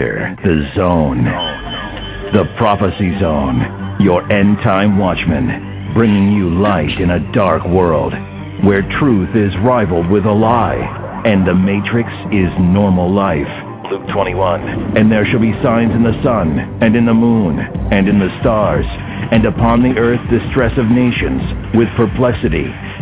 Enter the zone, the prophecy zone, your end-time watchman, bringing you light in a dark world where truth is rivaled with a lie and the matrix is normal life. Luke 21, and there shall be signs in the sun, and in the moon, and in the stars, and upon the earth distress of nations, with perplexity,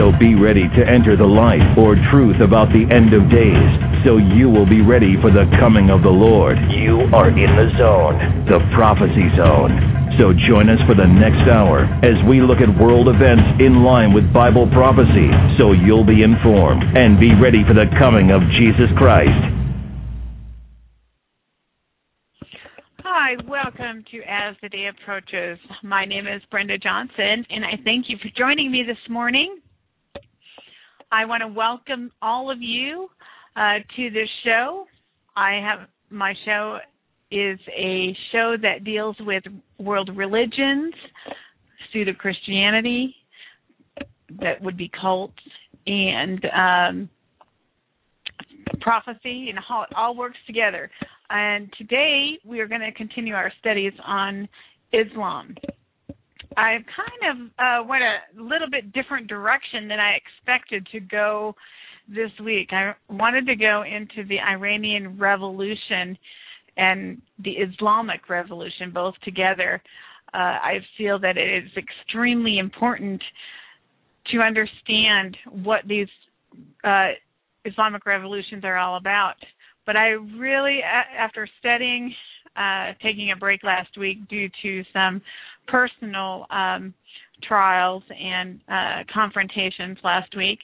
So be ready to enter the light or truth about the end of days, so you will be ready for the coming of the Lord. You are in the zone, the prophecy zone. So join us for the next hour as we look at world events in line with Bible prophecy, so you'll be informed and be ready for the coming of Jesus Christ. Hi, welcome to As the Day Approaches. My name is Brenda Johnson, and I thank you for joining me this morning. I want to welcome all of you to this show. My show is a show that deals with world religions, pseudo-Christianity, that would be cults, and prophecy, and how it all works together. And today we are going to continue our studies on Islam. I kind of went a little bit different direction than I expected to go this week. I wanted to go into the Iranian Revolution and the Islamic Revolution both together. I feel that it is extremely important to understand what these Islamic revolutions are all about. But I really, after studying, taking a break last week due to some personal trials and confrontations last week,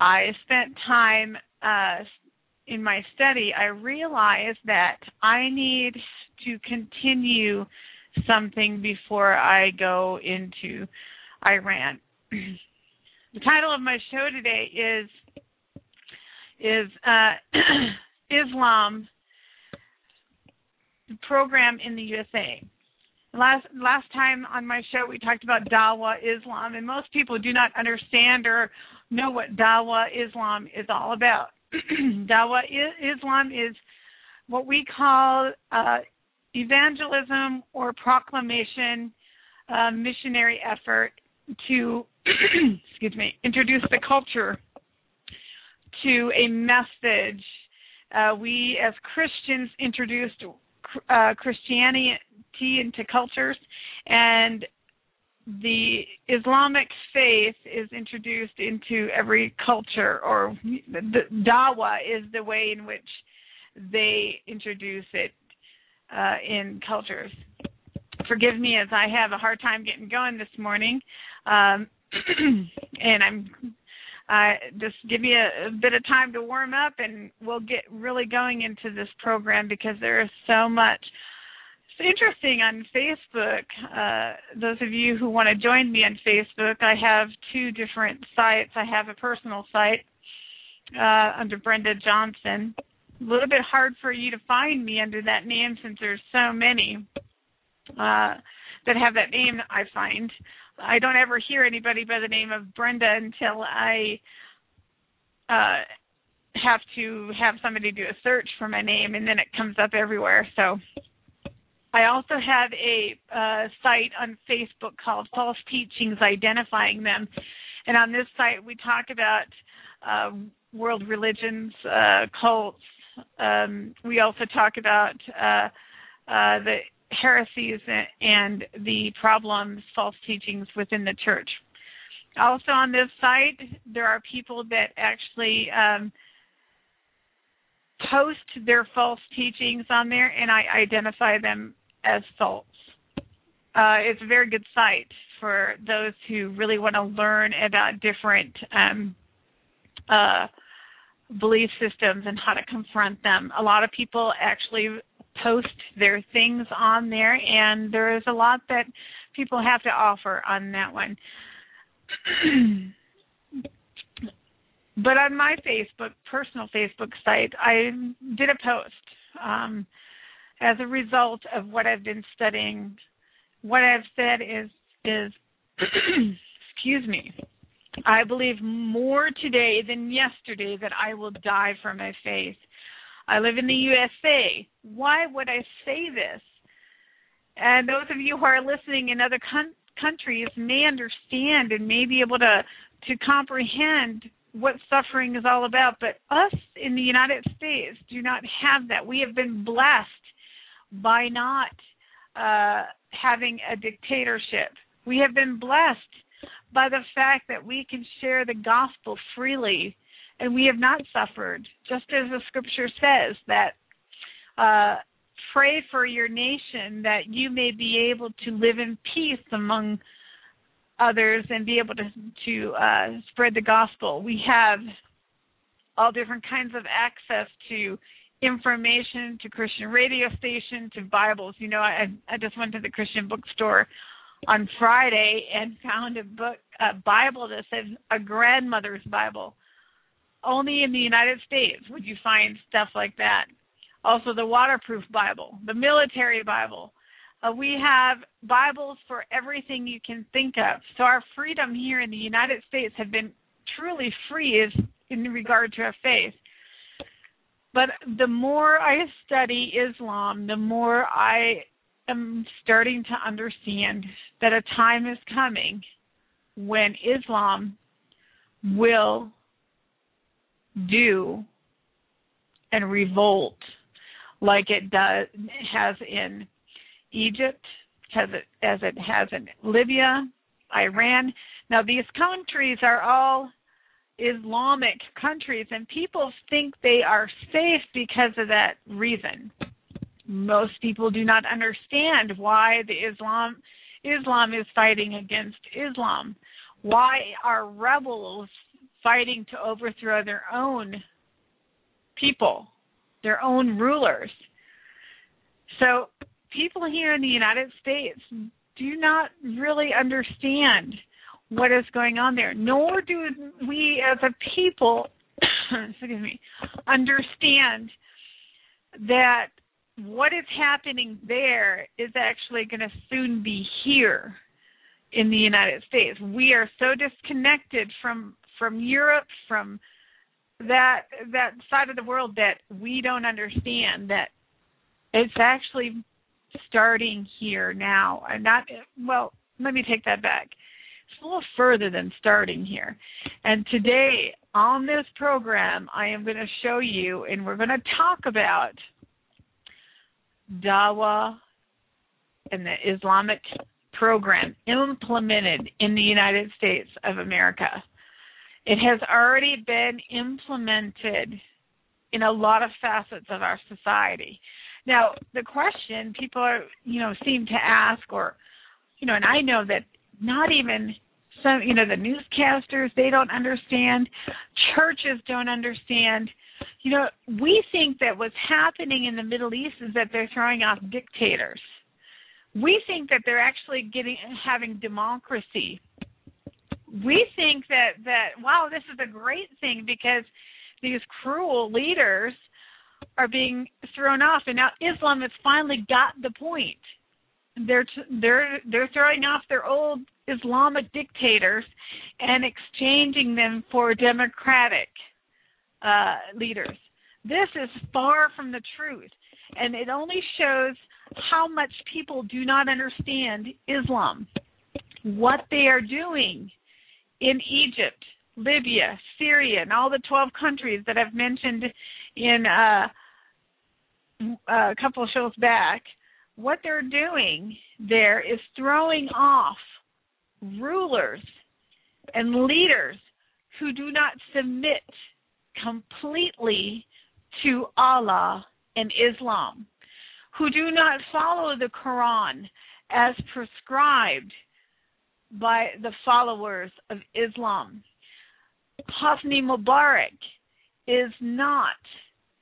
I spent time in my study. I realized that I need to continue something before I go into Iran. The title of my show today is Islam, the program in the USA. Last time on my show, we talked about Dawah Islam, and most people do not understand or know what Dawah Islam is all about. Dawah Islam is what we call evangelism or proclamation, missionary effort to introduce the culture to a message. We as Christians introduced Christianity into cultures, and the Islamic faith is introduced into every culture, or the Dawah is the way in which they introduce it in cultures. Forgive me as I have a hard time getting going this morning, and just give me a bit of time to warm up, and we'll get really going into this program because there is so much. It's interesting on Facebook. Those of you who want to join me on Facebook, I have two different sites. I have a personal site under Brenda Johnson. A little bit hard for you to find me under that name since there's so many that have that name, I find. I don't ever hear anybody by the name of Brenda until I have to have somebody do a search for my name, and then it comes up everywhere. So I also have a site on Facebook called False Teachings, Identifying Them. And on this site, we talk about world religions, cults. We also talk about the heresies and the problems, false teachings within the church. Also on this site, there are people that actually post their false teachings on there, and I identify them as false. It's a very good site for those who really want to learn about different belief systems and how to confront them. A lot of people actually post their things on there, and there is a lot that people have to offer on that one. But on my Facebook, personal Facebook site, I did a post as a result of what I've been studying. What I've said is excuse me, I believe more today than yesterday that I will die for my faith. I live in the USA. Why would I say this? And those of you who are listening in other countries may understand and may be able to comprehend what suffering is all about. But us in the United States do not have that. We have been blessed by not having a dictatorship. We have been blessed by the fact that we can share the gospel freely, and we have not suffered. Just as the scripture says that pray for your nation that you may be able to live in peace among others and be able to spread the gospel. We have all different kinds of access to information, to Christian radio station, to Bibles. You know, I just went to the Christian bookstore on Friday and found a Bible that says a grandmother's Bible. Only in the United States would you find stuff like that. Also the waterproof Bible, the military Bible. We have Bibles for everything you can think of. So our freedom here in the United States have been truly free in regard to our faith. But the more I study Islam, the more I am starting to understand that a time is coming when Islam will do and revolt like it does has in Egypt, as it has in Libya, Iran. Now, these countries are all Islamic countries, and people think they are safe because of that reason. Most people do not understand why the Islam is fighting against Islam. Why are rebels fighting to overthrow their own people, their own rulers? So people here in the United States do not really understand what is going on there, nor do we as a people understand that what is happening there is actually going to soon be here in the United States. We are so disconnected from Europe, from that side of the world, that we don't understand that it's actually starting here now. And not, well, let me take that back. It's a little further than starting here. And today on this program, I am going to show you, and we're going to talk about Dawah and the Islamic program implemented in the United States of America. It has already been implemented in a lot of facets of our society. Now, the question people are, seem to ask, or, and I know that not even some, the newscasters, they don't understand. Churches don't understand. We think that what's happening in the Middle East is that they're throwing off dictators. We think that they're actually having democracy. We think that wow, this is a great thing because these cruel leaders are being thrown off, and now Islam has finally got the point. They're throwing off their old Islamic dictators and exchanging them for democratic leaders. This is far from the truth, and it only shows how much people do not understand Islam, what they are doing in Egypt, Libya, Syria, and all the 12 countries that I've mentioned in a couple of shows back. What they're doing there is throwing off rulers and leaders who do not submit completely to Allah and Islam, who do not follow the Quran as prescribed by the followers of Islam. Hosni Mubarak is not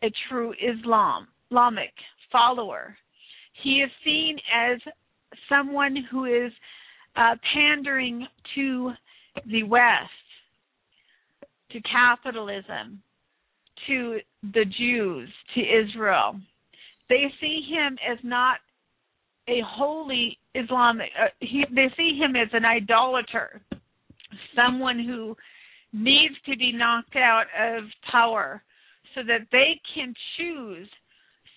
a true Islamic follower. He is seen as someone who is pandering to the West, to capitalism, to the Jews, to Israel. They see him as not a holy Islamic, they see him as an idolater, someone who needs to be knocked out of power so that they can choose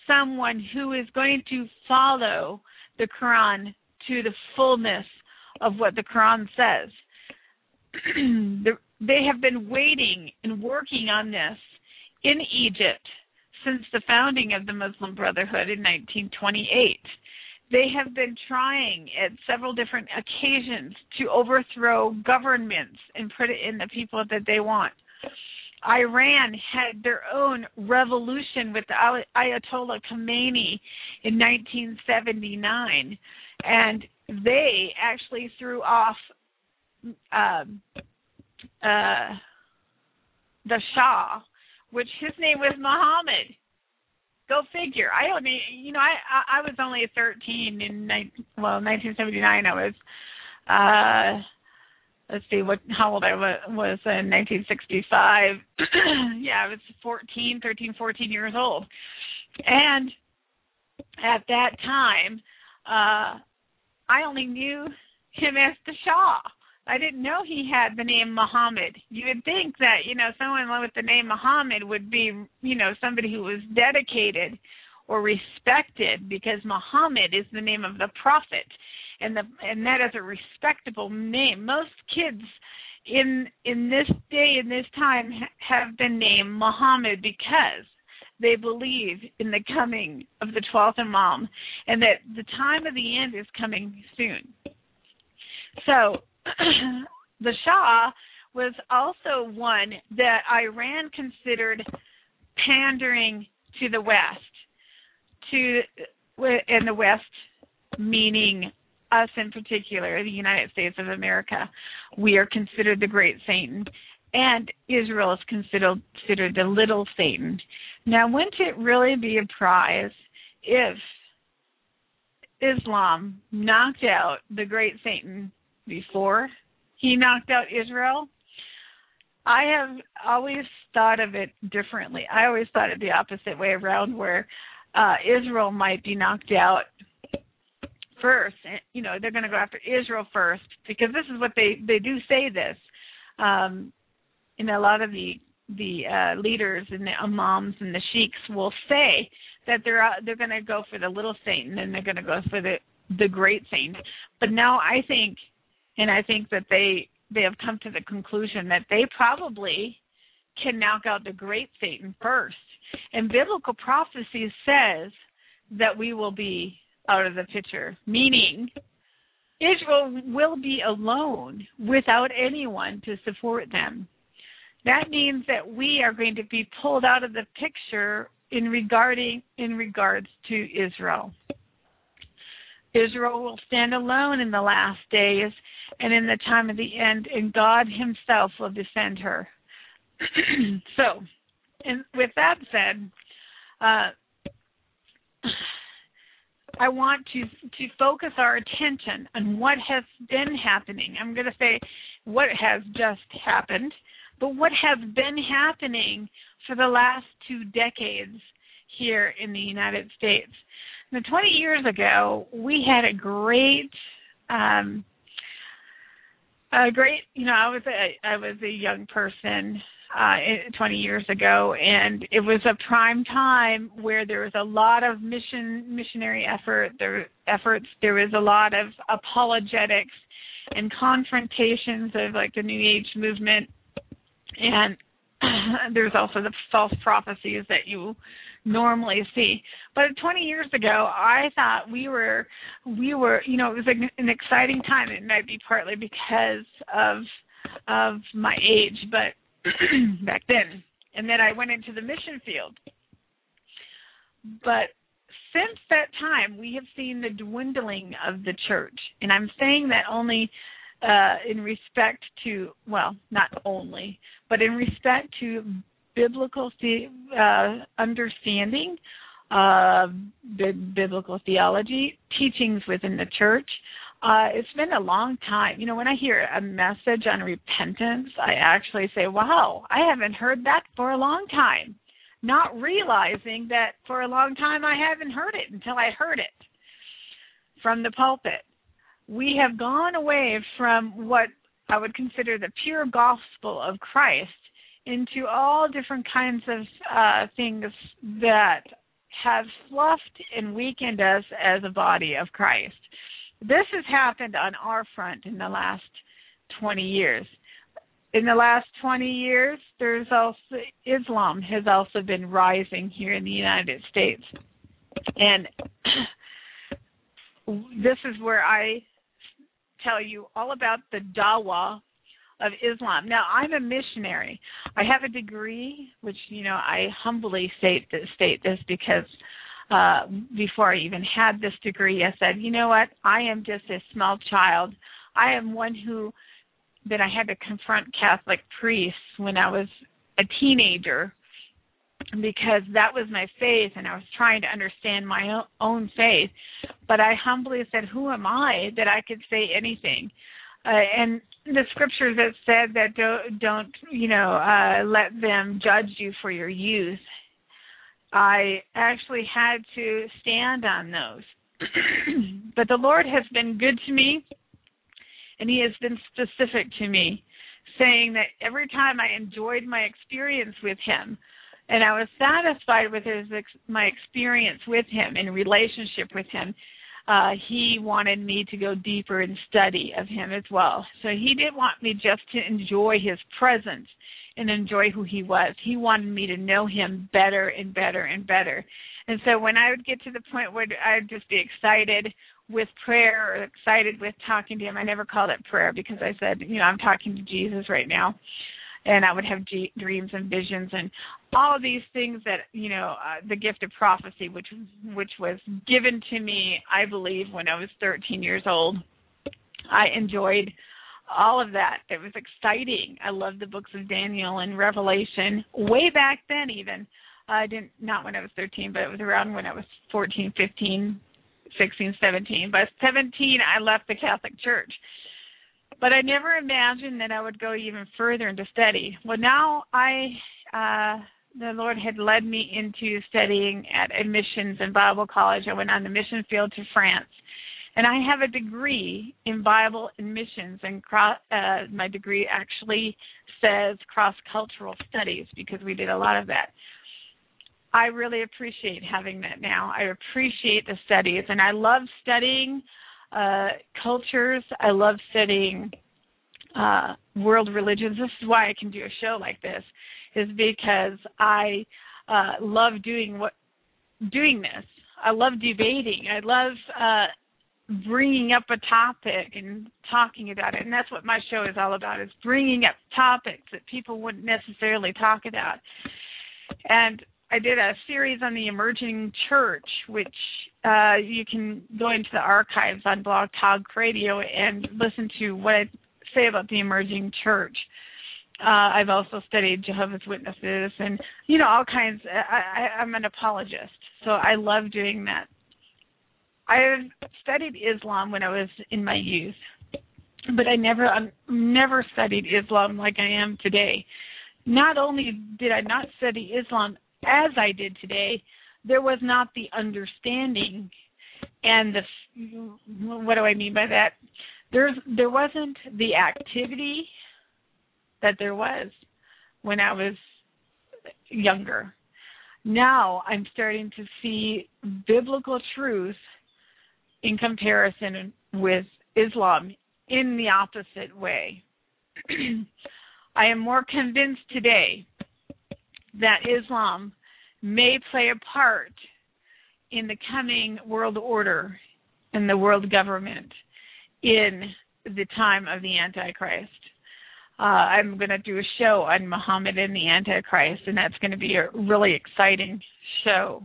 someone who is going to follow the Quran to the fullness of what the Quran says. They have been waiting and working on this in Egypt since the founding of the Muslim Brotherhood in 1928. They have been trying at several different occasions to overthrow governments and put it in the people that they want. Iran had their own revolution with Ayatollah Khomeini in 1979, and they actually threw off the Shah, which his name was Mohammad. Go figure. I was only 13 in 1979. I was how old I was in 1965. Yeah, I was 13, 14 years old. And at that time, I only knew him as the Shah. I didn't know he had the name Muhammad. You would think that, someone with the name Muhammad would be, somebody who was dedicated or respected, because Muhammad is the name of the prophet, and that is a respectable name. Most kids in this day, in this time, have been named Muhammad because they believe in the coming of the 12th Imam and that the time of the end is coming soon. So the Shah was also one that Iran considered pandering to the West, in the West meaning us in particular, the United States of America. We are considered the great Satan, and Israel is considered the little Satan. Now, wouldn't it really be a prize if Islam knocked out the great Satan before he knocked out Israel? I have always thought of it differently. I always thought it the opposite way around, where Israel might be knocked out first. They're going to go after Israel first, because this is what they do say this. A lot of the leaders and the imams and the sheikhs will say that they're going to go for the little Satan and they're going to go for the great Satan. But now I think that they have come to the conclusion that they probably can knock out the great Satan first. And biblical prophecy says that we will be out of the picture, meaning Israel will be alone without anyone to support them. That means that we are going to be pulled out of the picture in regards to Israel. Israel will stand alone in the last days and in the time of the end, and God himself will defend her. So, and with that said, I want to focus our attention on what has been happening. I'm going to say what has just happened, but what has been happening for the last 2 decades here in the United States. Now, 20 years ago, we had a great. I was a young person 20 years ago, and it was a prime time where there was a lot of missionary efforts. There was a lot of apologetics and confrontations of like the New Age movement, and there's also the false prophecies that you normally see. But 20 years ago, I thought we were it was an exciting time. It might be partly because of my age, but back then. And then I went into the mission field. But since that time, we have seen the dwindling of the church. And I'm saying that only in respect to, well, not only, but in respect to biblical understanding of biblical theology, teachings within the church, It's been a long time. You know, when I hear a message on repentance, I actually say, wow, I haven't heard that for a long time, not realizing that for a long time I haven't heard it until I heard it from the pulpit. We have gone away from what I would consider the pure gospel of Christ into all different kinds of things that have sloughed and weakened us as a body of Christ. This has happened on our front in the last 20 years. In the last 20 years, there's also Islam has also been rising here in the United States. And this is where I tell you all about the Dawah of Islam. Now, I'm a missionary. I have a degree, which, you know, I humbly state this because before I even had this degree, I said, you know what, I am just a small child. I am one who, that I had to confront Catholic priests when I was a teenager because that was my faith and I was trying to understand my own faith. But I humbly said, who am I that I could say anything? And the scriptures that said that don't let them judge you for your youth, I actually had to stand on those. But the Lord has been good to me, and he has been specific to me, saying that every time I enjoyed my experience with him, and I was satisfied with my experience with him, in relationship with him, he wanted me to go deeper in study of him as well. So he didn't want me just to enjoy his presence and enjoy who he was. He wanted me to know him better and better and better. And so when I would get to the point where I would just be excited with prayer or excited with talking to him, I never called it prayer because I said, you know, I'm talking to Jesus right now. And I would have dreams and visions and all of these things that, you know, the gift of prophecy, which was given to me, I believe, when I was 13 years old. I enjoyed all of that. It was exciting. I loved the books of Daniel and Revelation way back then even. I didn't, not when I was 13, but it was around when I was 14, 15, 16, 17. By 17, I left the Catholic Church. But I never imagined that I would go even further into study. Well, now the Lord had led me into studying at admissions and Bible college. I went on the mission field to France. And I have a degree in Bible and missions, and my degree actually says cross-cultural studies because we did a lot of that. I really appreciate having that now. I appreciate the studies, and I love studying cultures. I love studying world religions. This is why I can do a show like this, is because I love doing this. I love debating. I love bringing up a topic and talking about it. And that's what my show is all about, is bringing up topics that people wouldn't necessarily talk about. And I did a series on the emerging church, which you can go into the archives on Blog Talk Radio and listen to what I say about the emerging church. I've also studied Jehovah's Witnesses and, you know, all kinds. I'm an apologist, so I love doing that. I studied Islam when I was in my youth, but I never studied Islam like I am today. Not only did I not study Islam as I did today, there was not the understanding and the, what do I mean by that? There wasn't the activity that there was when I was younger. Now I'm starting to see biblical truth in comparison with Islam in the opposite way. I am more convinced today that Islam may play a part in the coming world order and the world government in the time of the Antichrist. I'm going to do a show on Muhammad and the Antichrist, and that's going to be a really exciting show.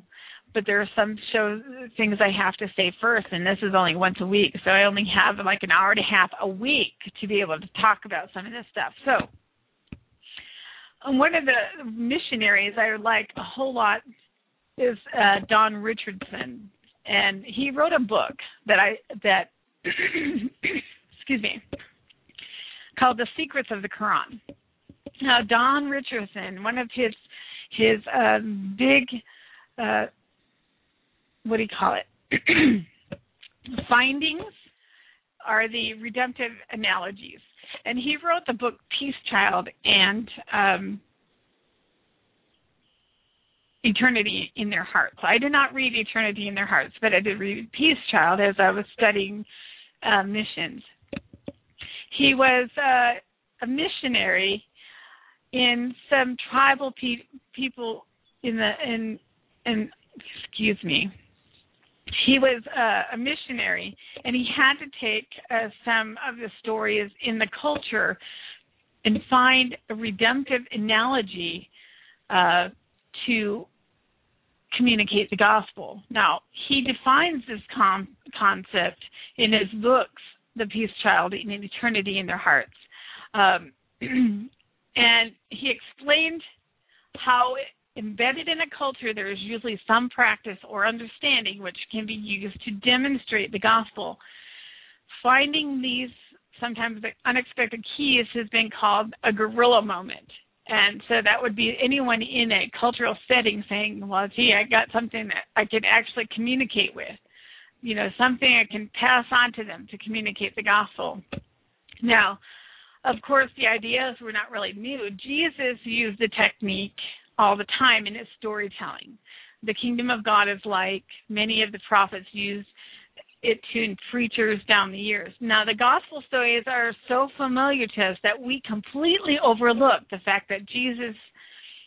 But there are some things I have to say first, and this is only once a week, so I only have like an hour and a half a week to be able to talk about some of this stuff. So one of the missionaries I like a whole lot is Don Richardson, and he wrote a book that excuse me, called The Secrets of the Quran. Now, Don Richardson, one of his big what do you call it, findings are the redemptive analogies. And he wrote the book Peace Child and Eternity in Their Hearts. I did not read Eternity in Their Hearts, but I did read Peace Child as I was studying missions. He was a missionary in some tribal people He was a missionary, and he had to take some of the stories in the culture and find a redemptive analogy to communicate the gospel. Now, he defines this concept in his books, The Peace Child and Eternity in Their Hearts. And he explained how embedded in a culture, there is usually some practice or understanding which can be used to demonstrate the gospel. Finding these sometimes unexpected keys has been called a guerrilla moment. And so that would be anyone in a cultural setting saying, well, gee, I got something that I can actually communicate with, you know, something I can pass on to them to communicate the gospel. Now, of course, the ideas were not really new. Jesus used the technique all the time in his storytelling. The kingdom of God is like many of the prophets use it to preachers down the years. Now, the gospel stories are so familiar to us that we completely overlook the fact that Jesus'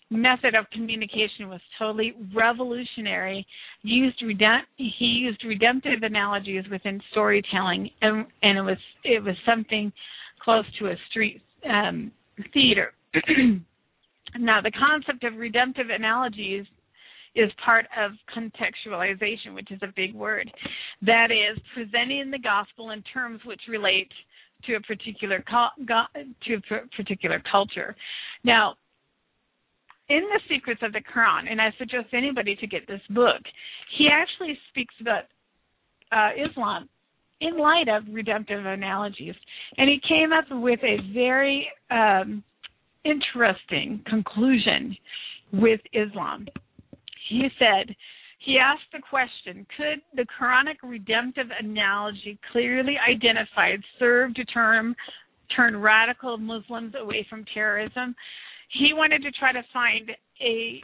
method of communication was totally revolutionary. He used redemptive analogies within storytelling, and it was something close to a street theater. Now, the concept of redemptive analogies is part of contextualization, which is a big word. That is, presenting the gospel in terms which relate to a particular culture. Now, in The Secrets of the Quran, and I suggest anybody to get this book, he actually speaks about Islam in light of redemptive analogies. And he came up with a very interesting conclusion with Islam. He said, he asked the question, could the Quranic redemptive analogy clearly identified serve to turn radical Muslims away from terrorism? He wanted to try to find a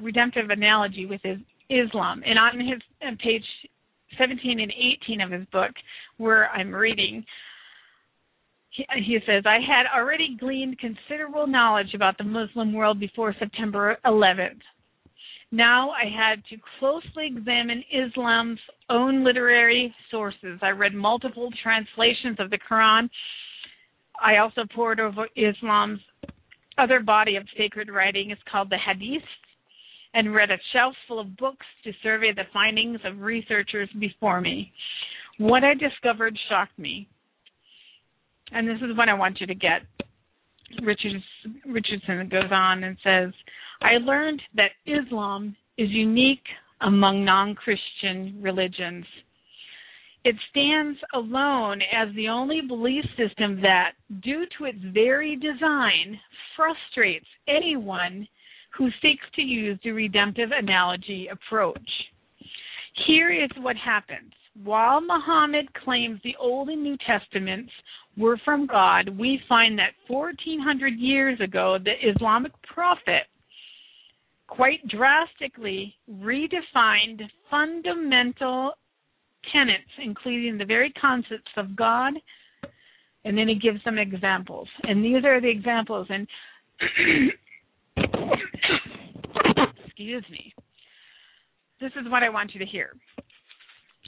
redemptive analogy with Islam. And on his page 17 and 18 of his book, where I'm reading, he says, I had already gleaned considerable knowledge about the Muslim world before September 11th. Now I had to closely examine Islam's own literary sources. I read multiple translations of the Quran. I also pored over Islam's other body of sacred writing. It's called the Hadith, and read a shelf full of books to survey the findings of researchers before me. What I discovered shocked me. And this is what I want you to get. Richardson goes on and says, I learned that Islam is unique among non-Christian religions. It stands alone as the only belief system that, due to its very design, frustrates anyone who seeks to use the redemptive analogy approach. Here is what happens. While Muhammad claims the Old and New Testaments were from God, we find that 1,400 years ago, the Islamic prophet quite drastically redefined fundamental tenets, including the very concepts of God, and then he gives some examples. And these are the examples. And excuse me. This is what I want you to hear.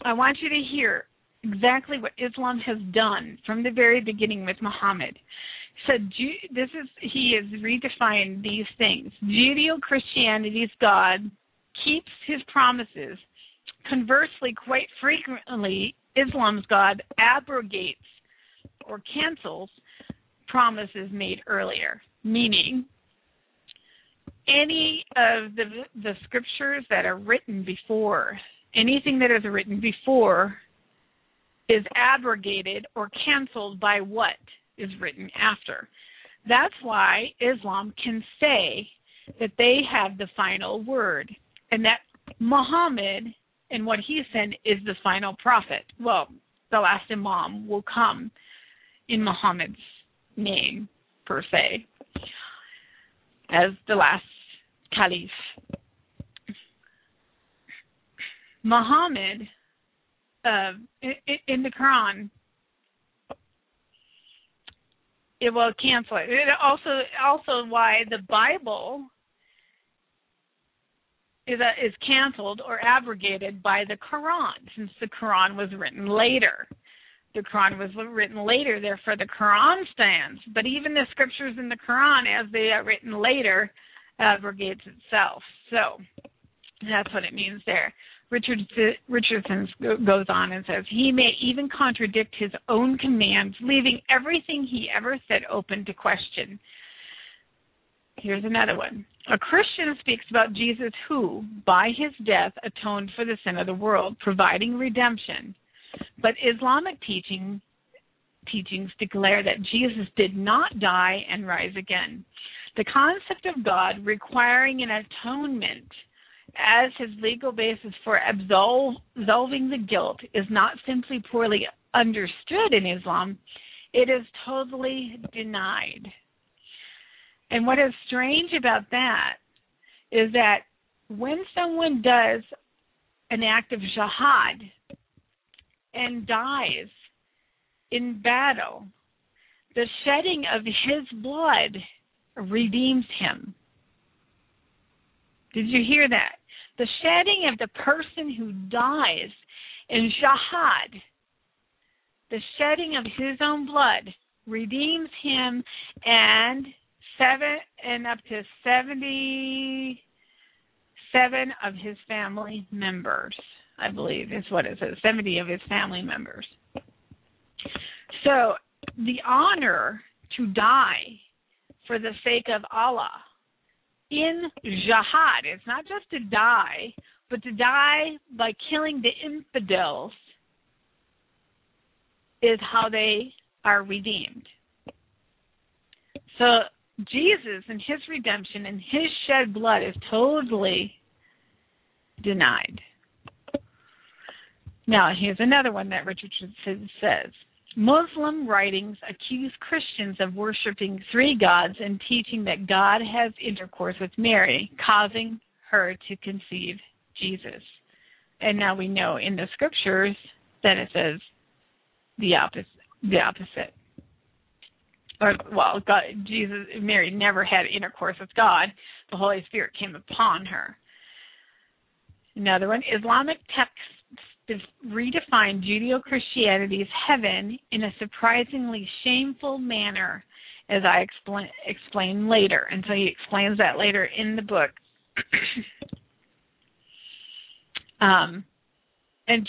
I want you to hear exactly what Islam has done from the very beginning with Muhammad. So he has redefined these things. Judeo-Christianity's God keeps his promises. Conversely, quite frequently, Islam's God abrogates or cancels promises made earlier, meaning any of the scriptures that are written before, anything that is written before is abrogated or canceled by what is written after. That's why Islam can say that they have the final word and that Muhammad and what he sent is the final prophet. Well, the last imam will come in Muhammad's name, per se, as the last caliph. Muhammad, in the Quran, it will cancel it. It also why the Bible is canceled or abrogated by the Quran, since the Quran was written later. The Quran was written later, therefore the Quran stands. But even the scriptures in the Quran, as they are written later, abrogates itself. So that's what it means there. Richardson goes on and says, he may even contradict his own commands, leaving everything he ever said open to question. Here's another one. A Christian speaks about Jesus who, by his death, atoned for the sin of the world, providing redemption. But Islamic teachings declare that Jesus did not die and rise again. The concept of God requiring an atonement as his legal basis for absolving the guilt is not simply poorly understood in Islam, it is totally denied. And what is strange about that is that when someone does an act of jihad and dies in battle, the shedding of his blood redeems him. Did you hear that? The shedding of the person who dies in jihad, the shedding of his own blood redeems him, and up to 77 of his family members, I believe is what it says, 70 of his family members. So the honor to die for the sake of Allah in jihad, it's not just to die, but to die by killing the infidels is how they are redeemed. So Jesus and his redemption and his shed blood is totally denied. Now, here's another one that Richardson says. Muslim writings accuse Christians of worshiping three gods and teaching that God has intercourse with Mary, causing her to conceive Jesus. And now we know in the scriptures that it says the opposite. Or, well, God, Jesus, Mary never had intercourse with God. The Holy Spirit came upon her. Another one, Islamic texts redefine Judeo-Christianity's heaven in a surprisingly shameful manner, as I explain later. And so he explains that later in the book. And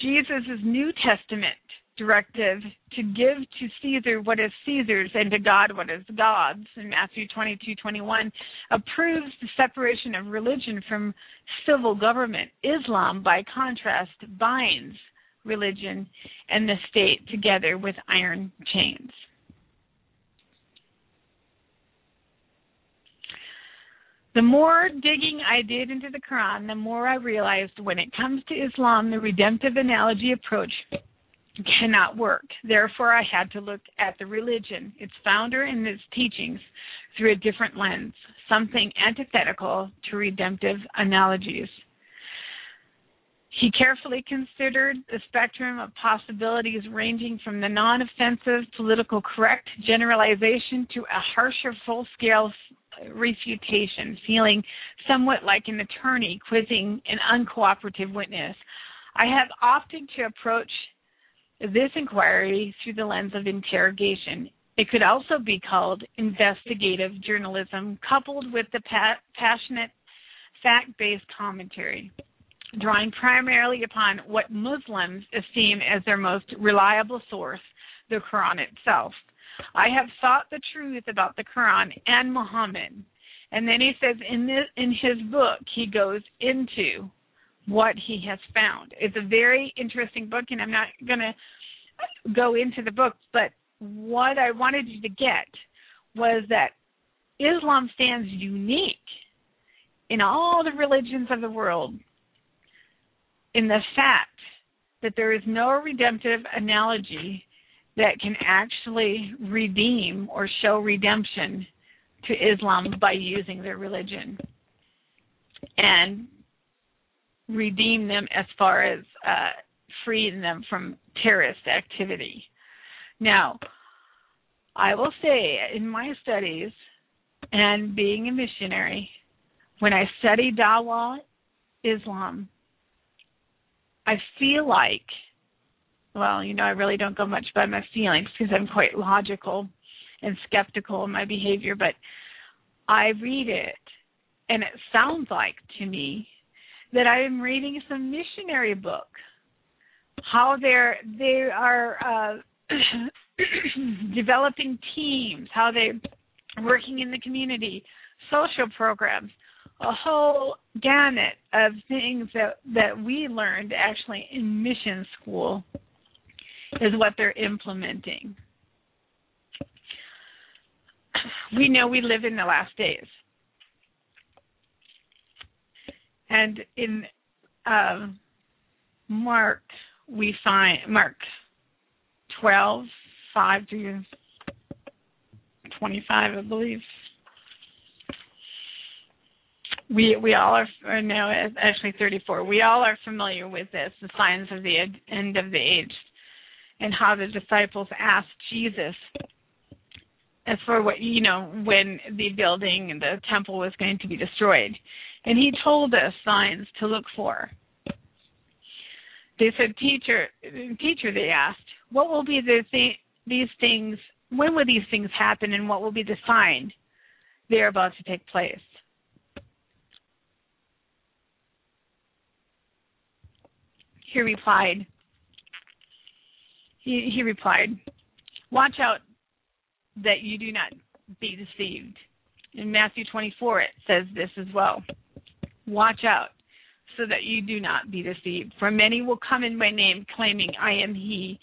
Jesus' New Testament directive to give to Caesar what is Caesar's and to God what is God's in Matthew 22:21 approves the separation of religion from civil government. Islam, by contrast, binds religion and the state together with iron chains. The more digging I did into the Quran, the more I realized when it comes to Islam, the redemptive analogy approach cannot work. Therefore, I had to look at the religion, its founder and its teachings through a different lens, something antithetical to redemptive analogies. He carefully considered the spectrum of possibilities ranging from the non-offensive, political correct generalization to a harsher full-scale refutation, feeling somewhat like an attorney quizzing an uncooperative witness. I have opted to approach this inquiry through the lens of interrogation. It could also be called investigative journalism, coupled with the passionate, fact-based commentary, drawing primarily upon what Muslims esteem as their most reliable source, the Quran itself. I have sought the truth about the Quran and Muhammad. And then he says in his book, he goes into what he has found. It's a very interesting book, and I'm not going to go into the book, but what I wanted you to get was that Islam stands unique in all the religions of the world in the fact that there is no redemptive analogy that can actually redeem or show redemption to Islam by using their religion and redeem them as far as freeing them from terrorist activity. Now, I will say in my studies and being a missionary, when I study Dawah Islam, I feel like, well, you know, I really don't go much by my feelings because I'm quite logical and skeptical in my behavior, but I read it and it sounds like to me that I am reading some missionary book, how they are developing teams, how they're working in the community, social programs, a whole gamut of things that we learned actually in mission school is what they're implementing. We know we live in the last days. And in Mark, we find Mark 12:5 through 25, I believe. We all are now actually 34. We all are familiar with this, the signs of the end of the age, and how the disciples asked Jesus as for what, you know, when the building and the temple was going to be destroyed, and he told us signs to look for. They said, "Teacher," they asked, "what will be these things? When will these things happen, and what will be the sign they are about to take place?" He replied, "Watch out that you do not be deceived." In Matthew 24, it says this as well. "Watch out so that you do not be deceived. For many will come in my name, claiming I am he,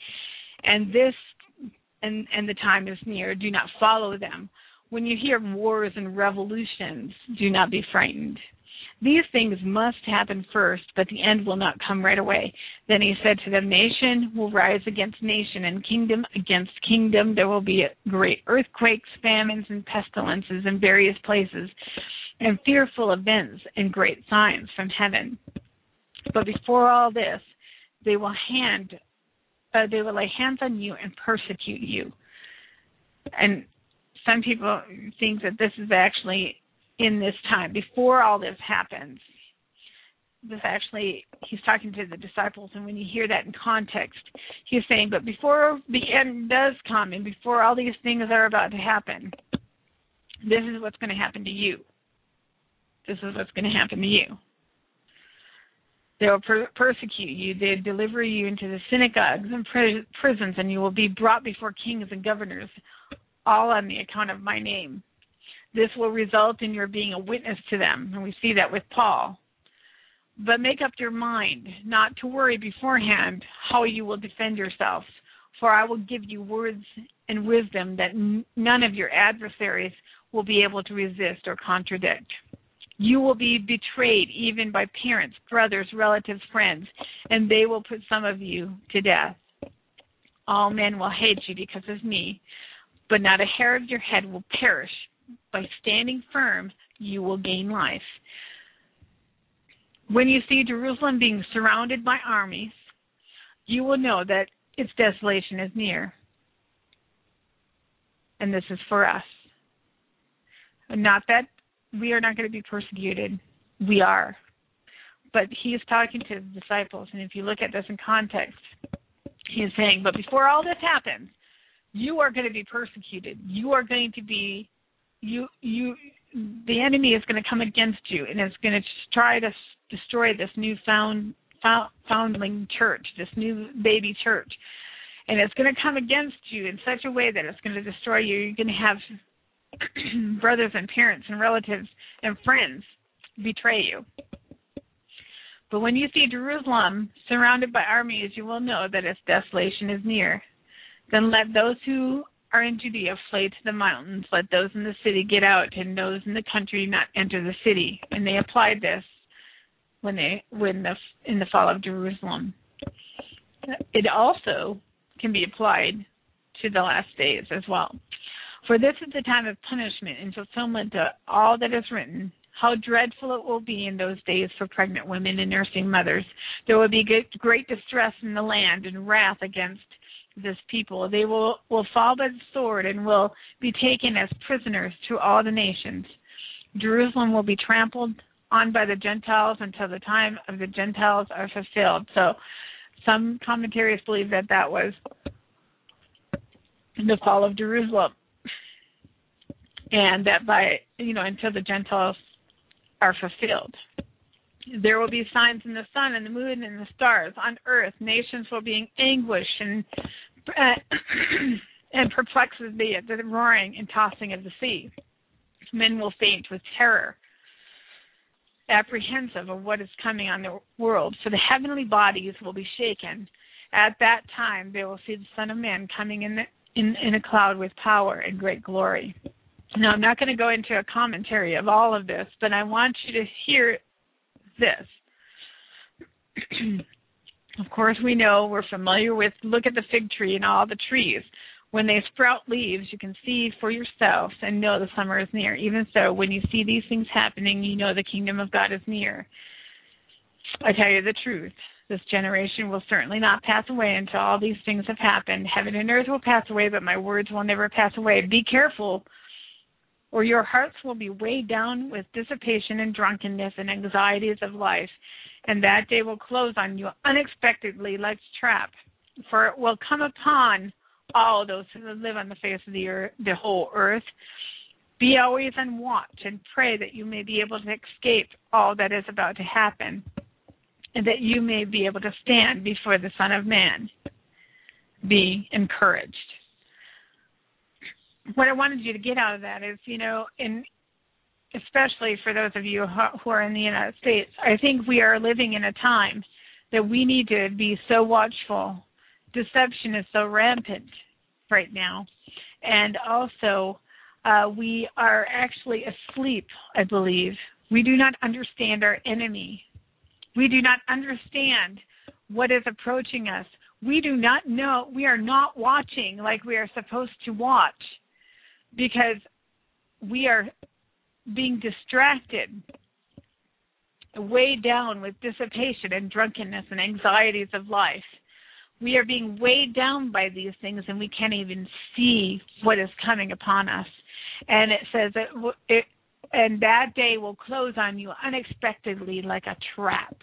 and the time is near. Do not follow them. When you hear wars and revolutions, do not be frightened. These things must happen first, but the end will not come right away." Then he said to them, "Nation will rise against nation, and kingdom against kingdom. There will be great earthquakes, famines, and pestilences in various places, and fearful events and great signs from heaven. But before all this, they will lay hands on you and persecute you." And some people think that this is actually in this time, before all this happens. This actually, he's talking to the disciples, and when you hear that in context, he's saying, but before the end does come, and before all these things are about to happen, this is what's going to happen to you. This is what's going to happen to you. They will persecute you. They will deliver you into the synagogues and prisons, and you will be brought before kings and governors, all on the account of my name. This will result in your being a witness to them, and we see that with Paul. But make up your mind not to worry beforehand how you will defend yourselves, for I will give you words and wisdom that none of your adversaries will be able to resist or contradict. You will be betrayed even by parents, brothers, relatives, friends, and they will put some of you to death. All men will hate you because of me, but not a hair of your head will perish. By standing firm, you will gain life. When you see Jerusalem being surrounded by armies, you will know that its desolation is near. And this is for us. Not that we are not going to be persecuted. We are. But he is talking to the disciples, and if you look at this in context, he is saying, but before all this happens, you are going to be persecuted. You are going to be the enemy is going to come against you, and it's going to try to destroy this new foundling church, this new baby church. And it's going to come against you in such a way that it's going to destroy you. You're going to have brothers and parents and relatives and friends betray you. But when you see Jerusalem surrounded by armies, you will know that its desolation is near. Then let those who are in Judea flee to the mountains. Let those in the city get out, and those in the country not enter the city. And they applied this in the fall of Jerusalem. It also can be applied to the last days as well. For this is the time of punishment and fulfillment to all that is written. How dreadful it will be in those days for pregnant women and nursing mothers. There will be great distress in the land and wrath against this people. They will fall by the sword and will be taken as prisoners to all the nations. Jerusalem will be trampled on by the Gentiles until the time of the Gentiles are fulfilled. So some commentaries believe that that was the fall of Jerusalem, and that by, until the Gentiles are fulfilled. There will be signs in the sun and the moon and the stars on earth. Nations will be in anguish and perplexity at the roaring and tossing of the sea. Men will faint with terror, apprehensive of what is coming on the world, for the heavenly bodies will be shaken. At that time they will see the Son of Man coming in a cloud with power and great glory. Now, I'm not going to go into a commentary of all of this, but I want you to hear this. Of course, we know, we're familiar with, look at the fig tree and all the trees. When they sprout leaves, you can see for yourselves and know the summer is near. Even so, when you see these things happening, you know the kingdom of God is near. I tell you the truth. This generation will certainly not pass away until all these things have happened. Heaven and earth will pass away, but my words will never pass away. Be careful, or your hearts will be weighed down with dissipation and drunkenness and anxieties of life, and that day will close on you unexpectedly like a trap, for it will come upon all those who live on the face of the earth, the whole earth. Be always on watch and pray that you may be able to escape all that is about to happen, and that you may be able to stand before the Son of Man. Be encouraged. What I wanted you to get out of that is, and especially for those of you who are in the United States, I think we are living in a time that we need to be so watchful. Deception is so rampant right now. And also, we are actually asleep, I believe. We do not understand our enemy. We do not understand what is approaching us. We do not know. We are not watching like we are supposed to watch, because we are being distracted, weighed down with dissipation and drunkenness and anxieties of life. We are being weighed down by these things, and we can't even see what is coming upon us. And it says that and that day will close on you unexpectedly like a trap.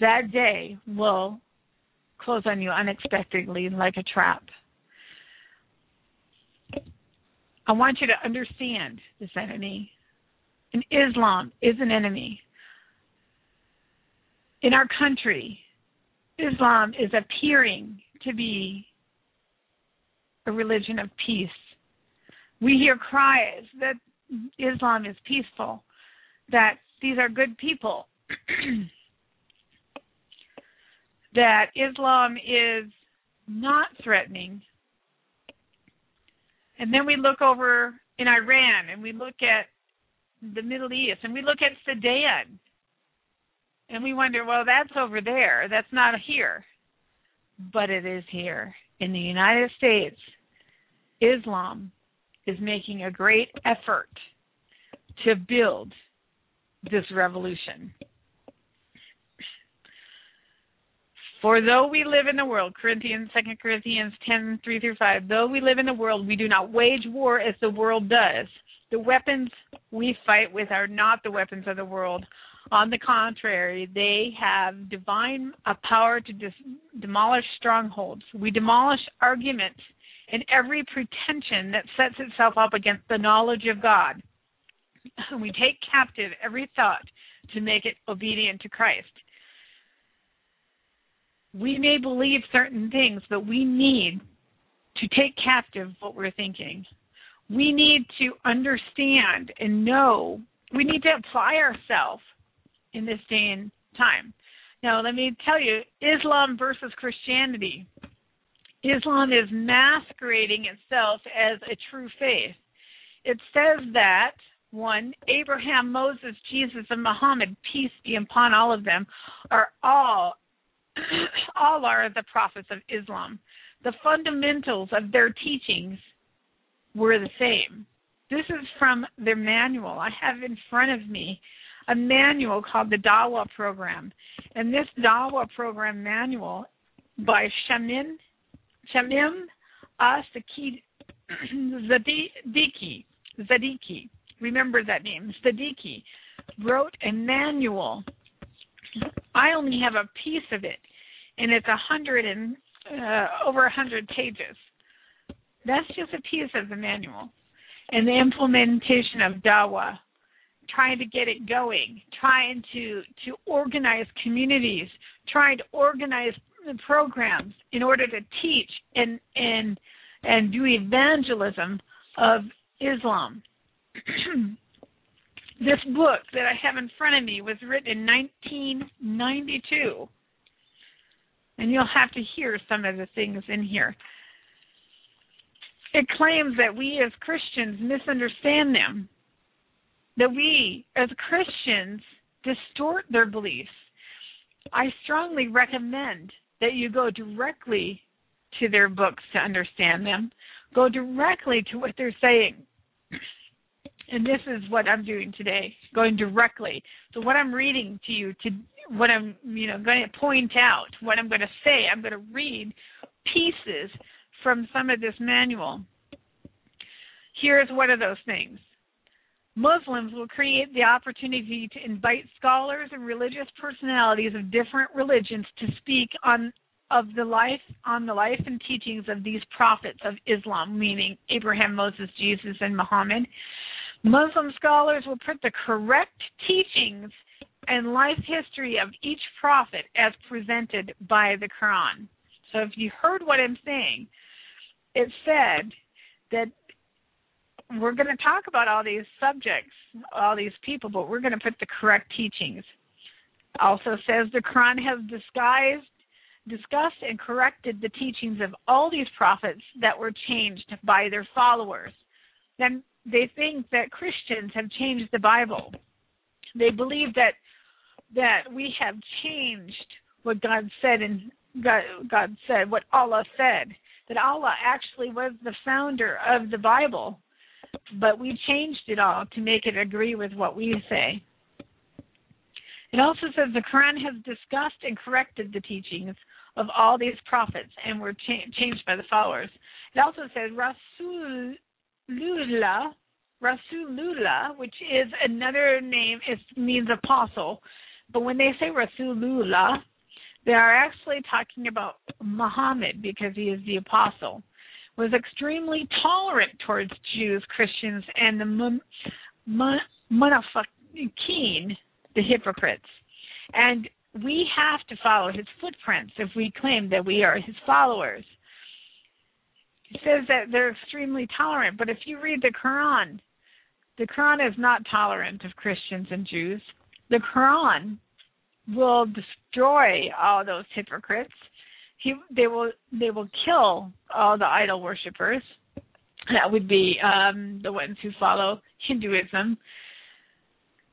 That day will close on you unexpectedly like a trap. I want you to understand this enemy. And Islam is an enemy. In our country, Islam is appearing to be a religion of peace. We hear cries that Islam is peaceful, that these are good people, that Islam is not threatening. And then we look over in Iran, and we look at the Middle East, and we look at Sudan, and we wonder, well, that's over there. That's not here. But it is here. In the United States, Islam is making a great effort to build this revolution. For though we live in the world, 2 Corinthians 10:3-5, though we live in the world, we do not wage war as the world does. The weapons we fight with are not the weapons of the world. On the contrary, they have divine power to demolish strongholds. We demolish arguments and every pretension that sets itself up against the knowledge of God. We take captive every thought to make it obedient to Christ. We may believe certain things, but we need to take captive what we're thinking. We need to understand and know we need to apply ourselves in this day and time. Now, let me tell you, Islam versus Christianity. Islam is masquerading itself as a true faith. It says that, one, Abraham, Moses, Jesus, and Muhammad, peace be upon all of them, are all are the prophets of Islam. The fundamentals of their teachings were the same. This is from their manual. I have in front of me a manual called The Dawah Program. And this Dawah Program manual by Shamim A. Siddiqui, remember that name, Siddiqui, wrote a manual. I only have a piece of it, and it's over 100 pages. That's just a piece of the manual. And the implementation of Dawah, trying to get it going, trying to organize communities, trying to organize programs in order to teach and do evangelism of Islam. This book that I have in front of me was written in 1992, and you'll have to hear some of the things in here. It claims that we as Christians misunderstand them, that we as Christians distort their beliefs. I strongly recommend that you go directly to their books to understand them. Go directly to what they're saying. And this is what I'm doing today, going directly. So what I'm reading to you, to what I'm going to point out, what I'm going to say, I'm going to read pieces from some of this manual. Here's one of those things. Muslims will create the opportunity to invite scholars and religious personalities of different religions to speak on the life and teachings of these prophets of Islam, meaning Abraham, Moses, Jesus, and Muhammad. Muslim scholars will put the correct teachings and life history of each prophet as presented by the Quran. So if you heard what I'm saying, it said that we're going to talk about all these subjects, all these people, but we're going to put the correct teachings. Also says the Quran has discussed and corrected the teachings of all these prophets that were changed by their followers. Then they think that Christians have changed the Bible. They believe that we have changed what God said, and God said what Allah said, that Allah actually was the founder of the Bible. But we changed it all to make it agree with what we say. It also says the Quran has discussed and corrected the teachings of all these prophets and were changed by the followers. It also says Rasulullah, which is another name, it means apostle. But when they say Rasulullah, they are actually talking about Muhammad because he is the apostle. Was extremely tolerant towards Jews, Christians, and the Munafiqun, the hypocrites. And we have to follow his footprints if we claim that we are his followers. It says that they're extremely tolerant, but if you read the Quran is not tolerant of Christians and Jews. The Quran will destroy all those hypocrites. They will kill all the idol worshippers. That would be the ones who follow Hinduism.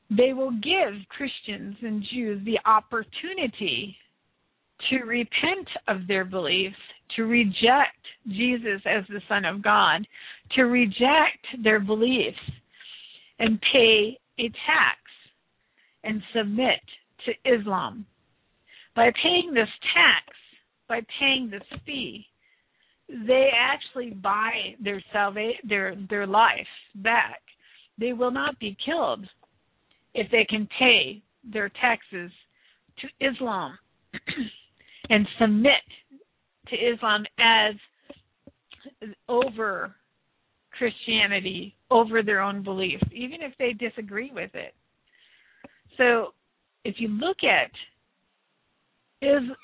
They will give Christians and Jews the opportunity to repent of their beliefs, to reject Jesus as the Son of God, to reject their beliefs and pay a tax and submit to Islam. By paying this tax, by paying this fee, they actually buy their life back. They will not be killed if they can pay their taxes to Islam and submit to Islam as over Christianity, over their own belief, even if they disagree with it. So if you look at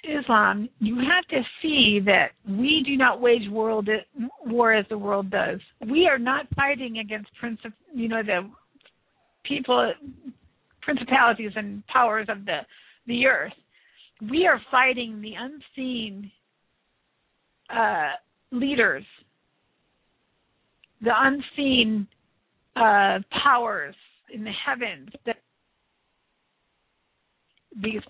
Islam, you have to see that we do not wage world war as the world does. We are not fighting against people, principalities and powers of the earth. We are fighting the unseen leaders, the unseen powers in the heavens, that these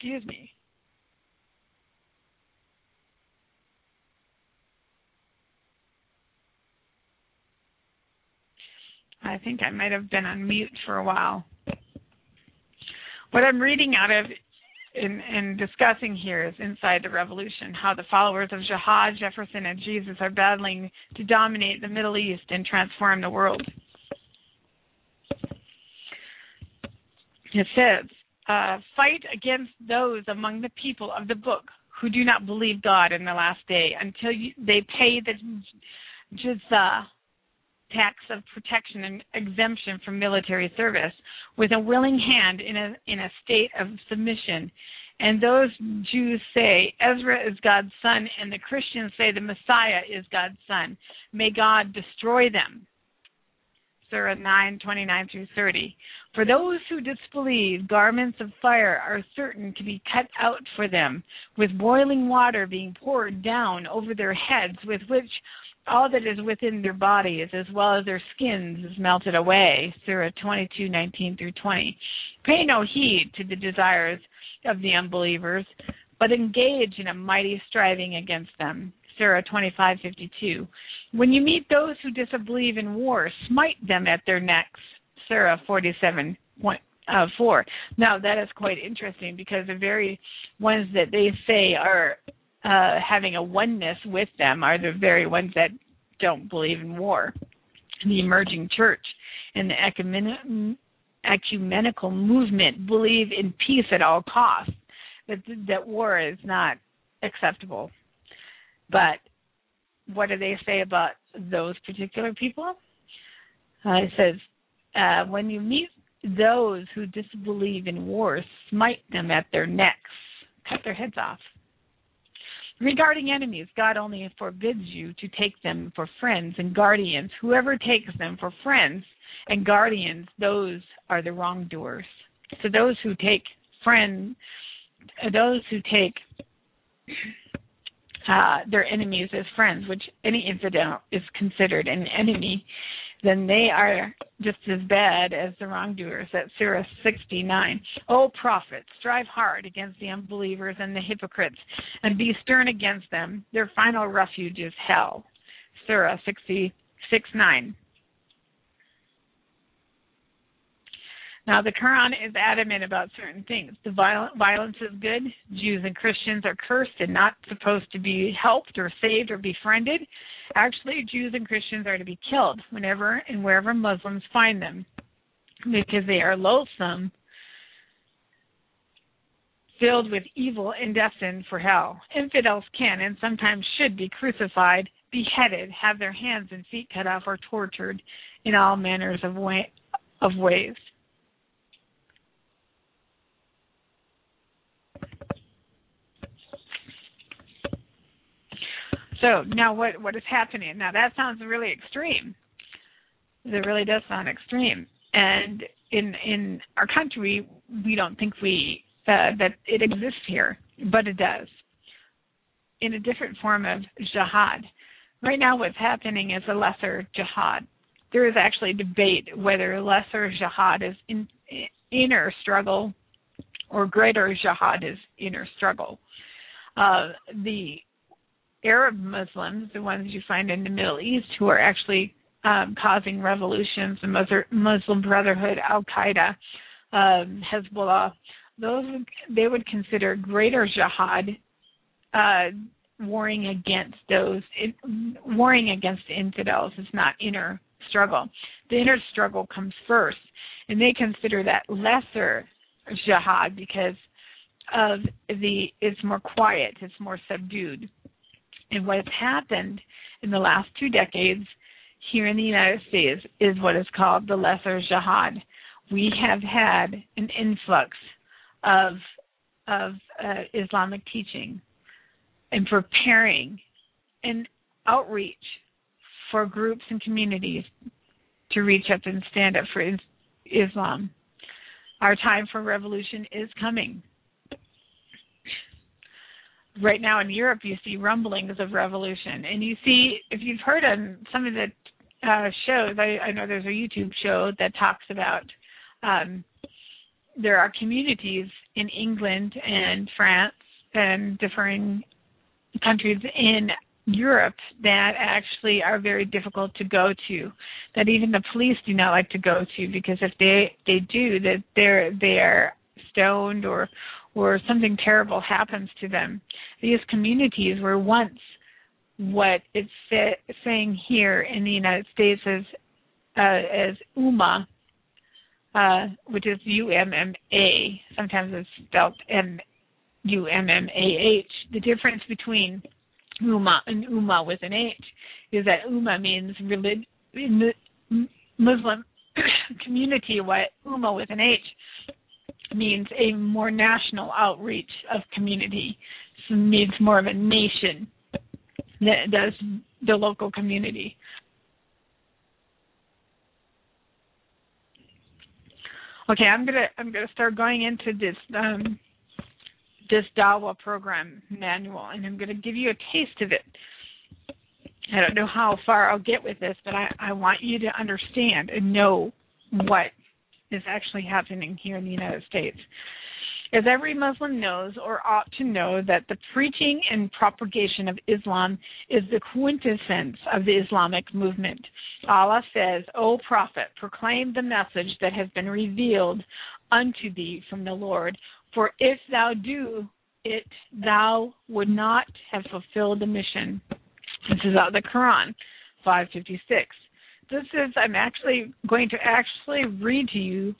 Excuse me. I think I might have been on mute for a while. What I'm reading out of and discussing here is Inside the Revolution, how the followers of Jihad, Jefferson, and Jesus are battling to dominate the Middle East and transform the world. It says, fight against those among the people of the book who do not believe God in the last day until they pay the Jizya, tax of protection and exemption from military service, with a willing hand in a state of submission. And those Jews say Ezra is God's son, and the Christians say the Messiah is God's son. May God destroy them. Surah 9:29-30. For those who disbelieve, garments of fire are certain to be cut out for them, with boiling water being poured down over their heads, with which all that is within their bodies, as well as their skins, is melted away. Surah 22:19-20. Pay no heed to the desires of the unbelievers, but engage in a mighty striving against them. Surah 25:52. When you meet those who disbelieve in war, smite them at their necks. Surah 47:4. Now that is quite interesting, because the very ones that they say are having a oneness with them are the very ones that don't believe in war. The emerging church and the ecumenical movement believe in peace at all costs, that war is not acceptable. But what do they say about those particular people? It says, when you meet those who disbelieve in war, smite them at their necks, cut their heads off. Regarding enemies, God only forbids you to take them for friends and guardians. Whoever takes them for friends and guardians, those are the wrongdoers. So those who take their enemies as friends, which any infidel is considered an enemy, then they are just as bad as the wrongdoers. That's Surah 69. O prophets, strive hard against the unbelievers and the hypocrites, and be stern against them. Their final refuge is hell. Surah 66:9. Now, the Quran is adamant about certain things. The violence is good. Jews and Christians are cursed and not supposed to be helped or saved or befriended. Actually, Jews and Christians are to be killed whenever and wherever Muslims find them, because they are loathsome, filled with evil, and destined for hell. Infidels can and sometimes should be crucified, beheaded, have their hands and feet cut off, or tortured in all manners of ways. So now what is happening? Now that sounds really extreme. It really does sound extreme. And in our country, we don't think that it exists here, but it does, in a different form of jihad. Right now what's happening is a lesser jihad. There is actually debate whether lesser jihad is inner struggle or greater jihad is inner struggle. The Arab Muslims, the ones you find in the Middle East, who are actually causing revolutions, the Muslim Brotherhood, Al-Qaeda, Hezbollah, they would consider greater jihad warring against infidels. It's not inner struggle. The inner struggle comes first, and they consider that lesser jihad because of it's more quiet, it's more subdued. And what has happened in the last 2 decades here in the United States is what is called the lesser jihad. We have had an influx of Islamic teaching and preparing and outreach for groups and communities to reach up and stand up for Islam. Our time for revolution is coming. Right now in Europe, you see rumblings of revolution. And you see, if you've heard on some of the shows, I know there's a YouTube show that talks about there are communities in England and France and different countries in Europe that actually are very difficult to go to, that even the police do not like to go to, because if they do, that they're stoned or something terrible happens to them. These communities were once what it's saying here in the United States as Ummah, which is U-M-M-A. Sometimes it's spelled M-U-M-M-A-H. The difference between Ummah and Ummah with an H is that Ummah means Muslim community, while Ummah with an H means a more national outreach of community. So it means more of a nation that does the local community. Okay, I'm gonna start going into this this Dawah program manual, and I'm gonna give you a taste of it. I don't know how far I'll get with this, but I want you to understand and know what is actually happening here in the United States. As every Muslim knows or ought to know, that the preaching and propagation of Islam is the quintessence of the Islamic movement. Allah says, "O Prophet, proclaim the message that has been revealed unto thee from the Lord, for if thou do it, thou would not have fulfilled the mission." This is out of the Quran, 556. I'm actually going to read to you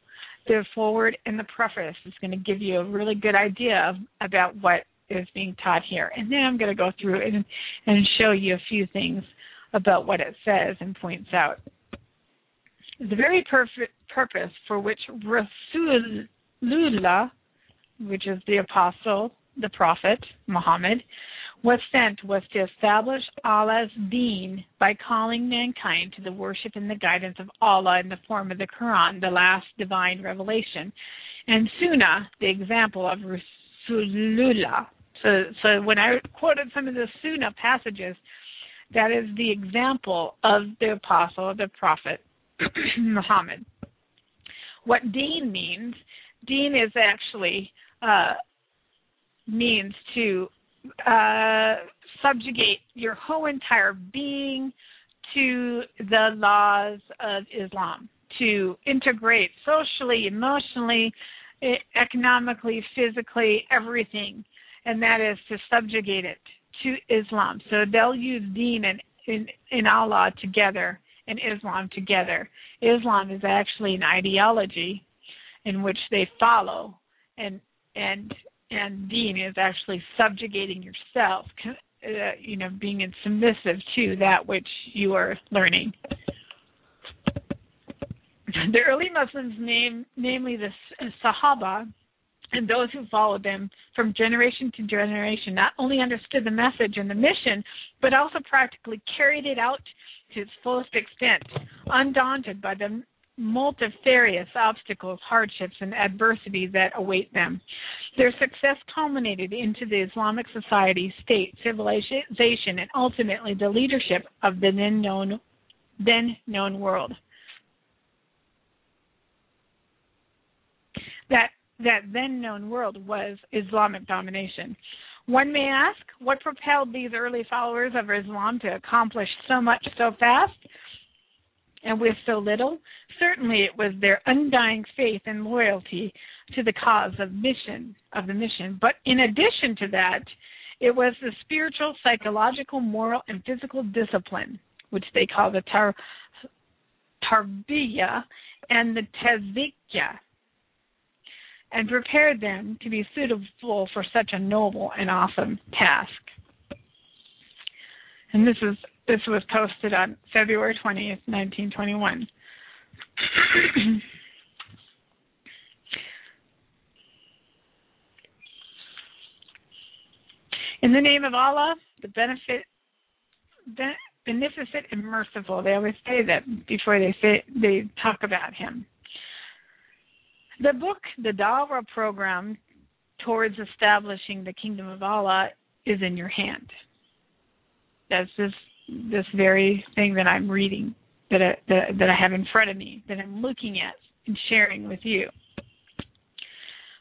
the forward and the preface. Is going to give you a really good idea about what is being taught here. And then I'm going to go through and show you a few things about what it says and points out. The very purpose for which Rasulullah, which is the apostle, the prophet, Muhammad, was sent was to establish Allah's Deen by calling mankind to the worship and the guidance of Allah in the form of the Quran, the last divine revelation, and Sunnah, the example of Rasulullah. So when I quoted some of the Sunnah passages, that is the example of the apostle, the prophet, Muhammad. What Deen means, Deen is actually means to subjugate your whole entire being to the laws of Islam, to integrate socially, emotionally, economically, physically, everything, and that is to subjugate it to Islam. So they'll use Deen and Allah together and Islam together. Islam is actually an ideology in which they follow, and Deen is actually subjugating yourself, being in submissive to that which you are learning. The early Muslims, namely the Sahaba, and those who followed them from generation to generation, not only understood the message and the mission, but also practically carried it out to its fullest extent, undaunted by the multifarious obstacles, hardships, and adversity that await them. Their success culminated into the Islamic society, state, civilization, and ultimately the leadership of the then known world. That then known world was Islamic domination. One may ask, what propelled these early followers of Islam to accomplish so much so fast and with so little? Certainly it was their undying faith and loyalty to the cause of the mission. But in addition to that, it was the spiritual, psychological, moral, and physical discipline, which they call the Tarbiyah and the Tazkiyah, and prepared them to be suitable for such a noble and awesome task. And this was posted on February 20th, 1921. In the name of Allah, the beneficent and merciful. They always say that before they talk about him. The book, The Dawah Program Towards Establishing the Kingdom of Allah, is in your hand. That's this very thing that I'm reading, that I have in front of me, that I'm looking at and sharing with you.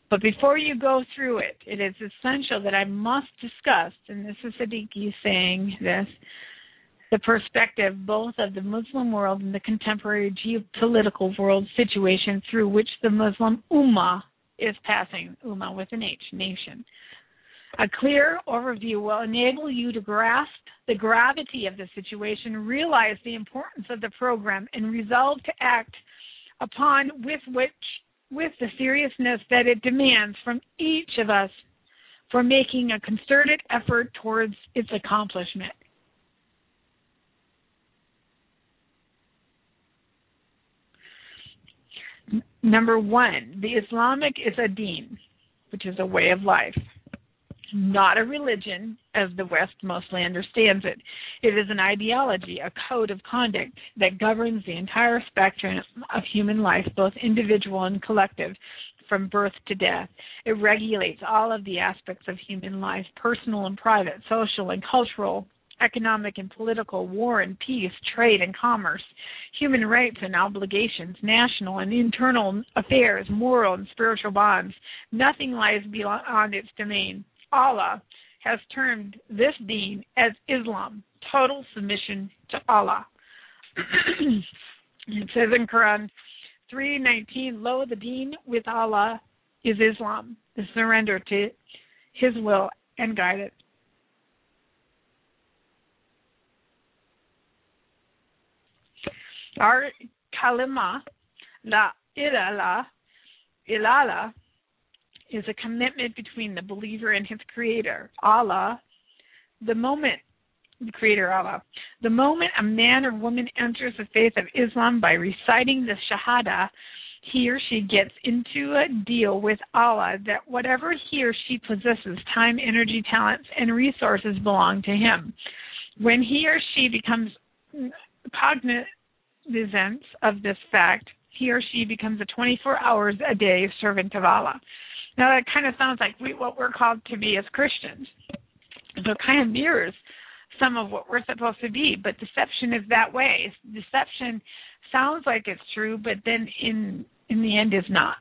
But before you go through it, it is essential that I must discuss, and this is Siddiqui saying this, the perspective both of the Muslim world and the contemporary geopolitical world situation through which the Muslim Ummah is passing, Ummah with an H, nation. A clear overview will enable you to grasp the gravity of the situation, realize the importance of the program, and resolve to act upon with the seriousness that it demands from each of us for making a concerted effort towards its accomplishment. Number one, the Islamic is a deen, which is a way of life, not a religion as the West mostly understands it. It is an ideology, a code of conduct that governs the entire spectrum of human life, both individual and collective, from birth to death. It regulates all of the aspects of human life, personal and private, social and cultural, economic and political, war and peace, trade and commerce, human rights and obligations, national and internal affairs, moral and spiritual bonds. Nothing lies beyond its domain. Allah has termed this deen as Islam, total submission to Allah. It says in Quran 3:19, lo, the deen with Allah is Islam, the surrender to his will and guidance. Our kalima, la ilaha illallah, is a commitment between the believer and his creator, Allah. The moment a man or woman enters the faith of Islam by reciting the Shahada, he or she gets into a deal with Allah that whatever he or she possesses, time, energy, talents, and resources belong to him. When he or she becomes cognizant of this fact, he or she becomes a 24 hours a day servant of Allah. Now, that kind of sounds like what we're called to be as Christians. So it kind of mirrors some of what we're supposed to be, but deception is that way. Deception sounds like it's true, but then in the end is not.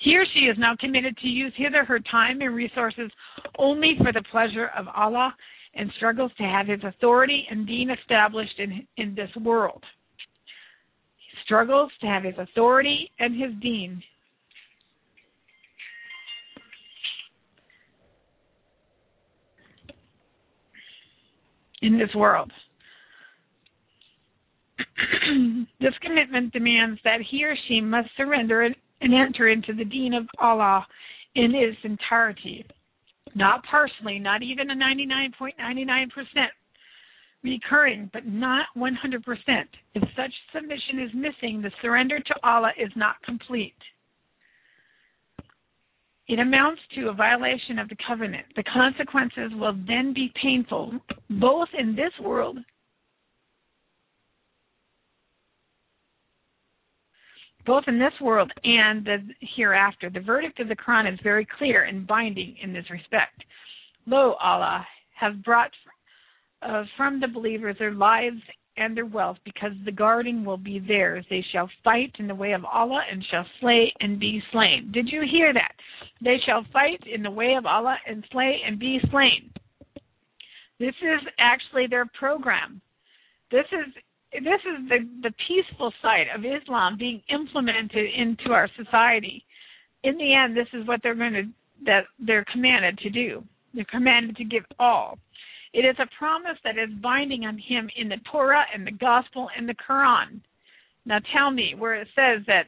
He or she is now committed to use his or her time and resources only for the pleasure of Allah and struggles to have his authority and deen established in this world. He struggles to have his authority and his deen. In this world. This commitment demands that he or she must surrender and enter into the deen of Allah in its entirety, not partially, not even a 99.99% recurring, but not 100%. If such submission is missing, the surrender to Allah is not complete. It amounts to a violation of the covenant. The consequences will then be painful, both in this world and the hereafter. The verdict of the Quran is very clear and binding in this respect. Lo, Allah has brought from the believers their lives and their wealth, because the guarding will be theirs. They shall fight in the way of Allah and shall slay and be slain. Did you hear that? They shall fight in the way of Allah and slay and be slain. This is actually their program. This is the peaceful side of Islam being implemented into our society. In the end, this is what they're commanded to do. They're commanded to give all. It is a promise that is binding on him in the Torah and the Gospel and the Quran. Now tell me where it says that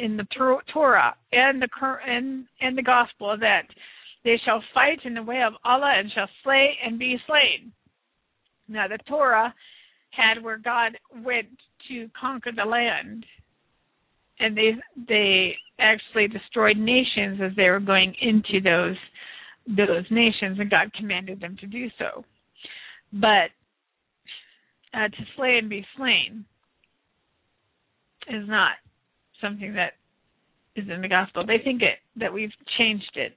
in the Torah and the Quran and the Gospel that they shall fight in the way of Allah and shall slay and be slain. Now the Torah had where God went to conquer the land, and they actually destroyed nations as they were going into those nations, and God commanded them to do so. But to slay and be slain is not something that is in the gospel. They think that we've changed it.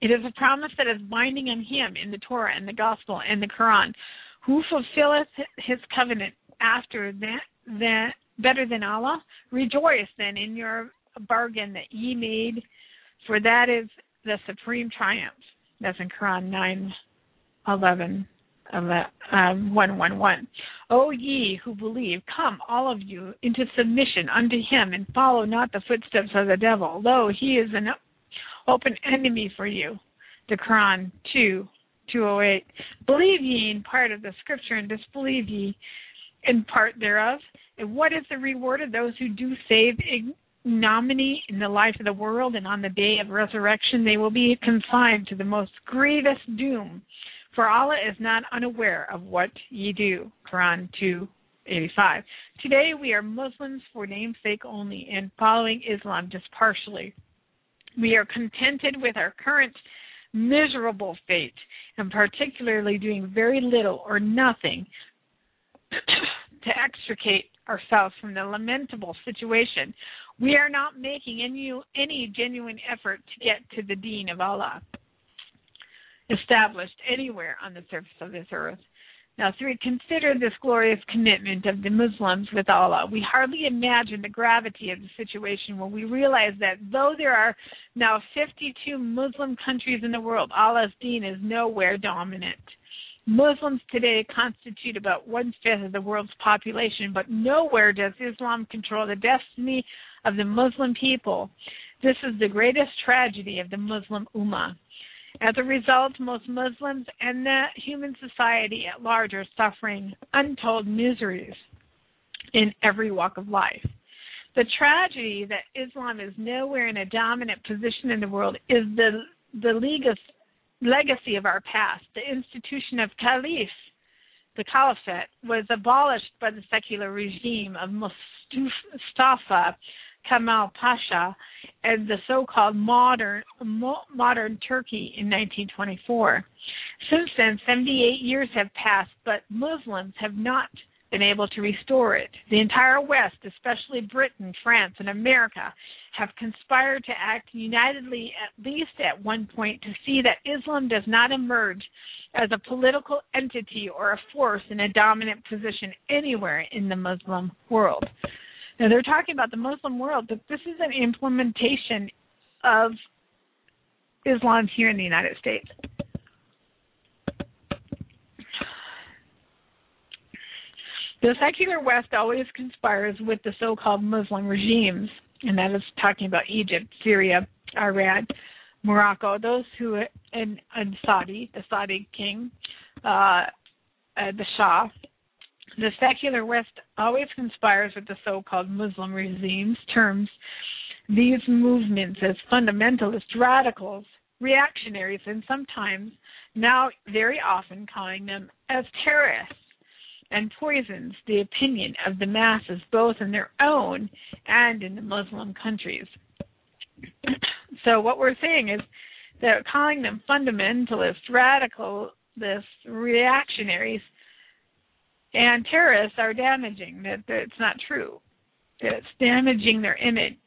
It is a promise that is binding on him in the Torah and the Gospel and the Quran. Who fulfilleth his covenant after that, better than Allah? Rejoice then in your bargain that ye made, for that is the supreme triumph. That's in Quran 9:11. 1:11. O ye who believe, come all of you into submission unto him, and follow not the footsteps of the devil. Lo, he is an open enemy for you. The Quran 2:208. Believe ye in part of the scripture, and disbelieve ye in part thereof. And what is the reward of those who do save ignominy in the life of the world, and on the day of resurrection they will be consigned to the most grievous doom. For Allah is not unaware of what ye do. Quran 2:85. Today we are Muslims for namesake only, and following Islam just partially. We are contented with our current miserable fate, and particularly doing very little or nothing to extricate ourselves from the lamentable situation. We are not making any genuine effort to get to the deen of Allah, established anywhere on the surface of this earth. Now, 3, consider this glorious commitment of the Muslims with Allah. We hardly imagine the gravity of the situation when we realize that though there are now 52 Muslim countries in the world, Allah's deen is nowhere dominant. Muslims today constitute about 1/5 of the world's population, but nowhere does Islam control the destiny of the Muslim people. This is the greatest tragedy of the Muslim Ummah. As a result, most Muslims and the human society at large are suffering untold miseries in every walk of life. The tragedy that Islam is nowhere in a dominant position in the world is the legacy of our past. The institution of the Caliphate, was abolished by the secular regime of Mustafa Kemal Pasha and the so-called modern Turkey in 1924. Since then, 78 years have passed, but Muslims have not been able to restore it. The entire West, especially Britain, France, and America, have conspired to act unitedly, at least at one point, to see that Islam does not emerge as a political entity or a force in a dominant position anywhere in the Muslim world. Now, they're talking about the Muslim world, but this is an implementation of Islam here in the United States. The secular West always conspires with the so-called Muslim regimes, and that is talking about Egypt, Syria, Iran, Morocco, and Saudi, the Saudi king, the Shah. The secular West always conspires with the so-called Muslim regimes, terms these movements as fundamentalist radicals, reactionaries, and sometimes, now very often, calling them as terrorists, and poisons the opinion of the masses both in their own and in the Muslim countries. So what we're saying is they're calling them fundamentalist, radicalists, reactionaries, and terrorists are damaging, that it's not true. It's damaging their image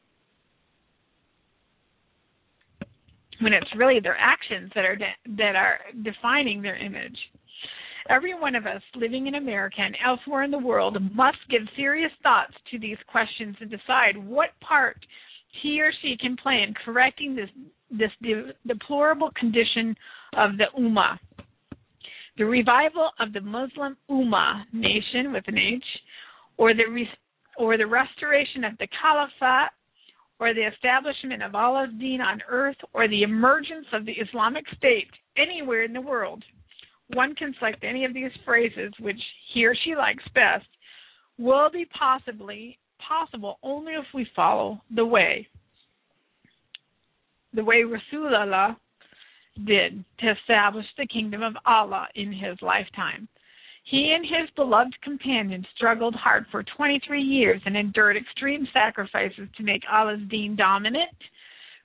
when it's really their actions that are defining their image. Every one of us living in America and elsewhere in the world must give serious thoughts to these questions and decide what part he or she can play in correcting this deplorable condition of the Ummah. The revival of the Muslim Ummah, nation with an H, or the restoration of the Caliphate, or the establishment of Allah's Deen on earth, or the emergence of the Islamic State anywhere in the world. One can select any of these phrases, which he or she likes best, will be possible only if we follow the way Rasulullah did to establish the kingdom of Allah in his lifetime. He and his beloved companion struggled hard for 23 years and endured extreme sacrifices to make Allah's deen dominant.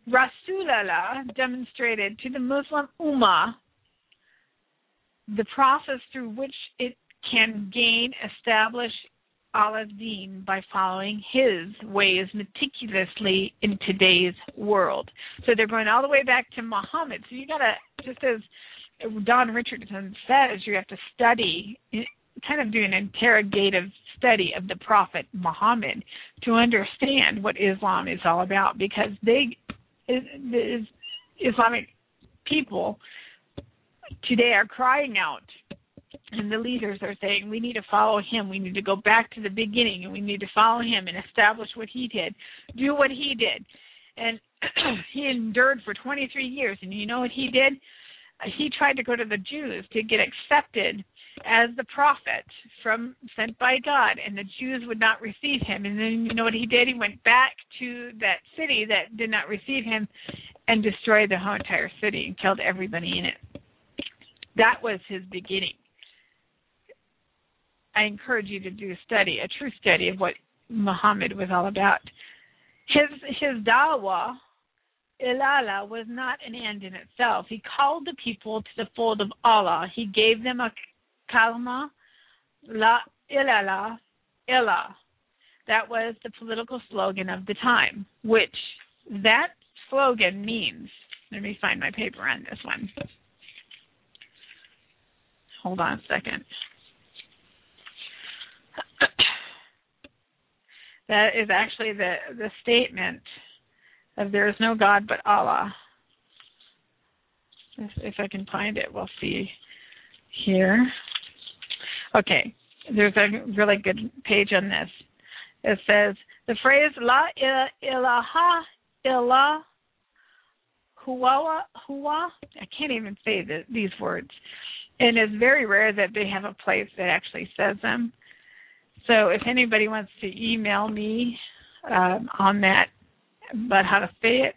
Rasulullah demonstrated to the Muslim Ummah the process through which it can establish Allah's deen by following his ways meticulously in today's world. So they're going all the way back to Muhammad. So you got to, just as Don Richardson says, you have to study, kind of do an interrogative study of the Prophet Muhammad to understand what Islam is all about, because the Islamic people today are crying out, and the leaders are saying, we need to follow him, we need to go back to the beginning, and we need to follow him and establish what he did, do what he did. And he endured for 23 years, and you know what he did? He tried to go to the Jews to get accepted as the prophet sent by God, and the Jews would not receive him. And then you know what he did? He went back to that city that did not receive him and destroyed the whole entire city and killed everybody in it. That was his beginning. I encourage you to do a true study of what Muhammad was all about. His dawah, Ilala, was not an end in itself. He called the people to the fold of Allah. He gave them a kalma, la ilala, illa. That was the political slogan of the time, which that slogan means. Let me find my paper on this one. Hold on a second. That is actually the statement of there is no God but Allah. If I can find it, we'll see here. Okay, there's a really good page on this. It says, the phrase La ilaha illa huwa, I can't even say these words, and it's very rare that they have a place that actually says them. So if anybody wants to email me on that, about how to say it,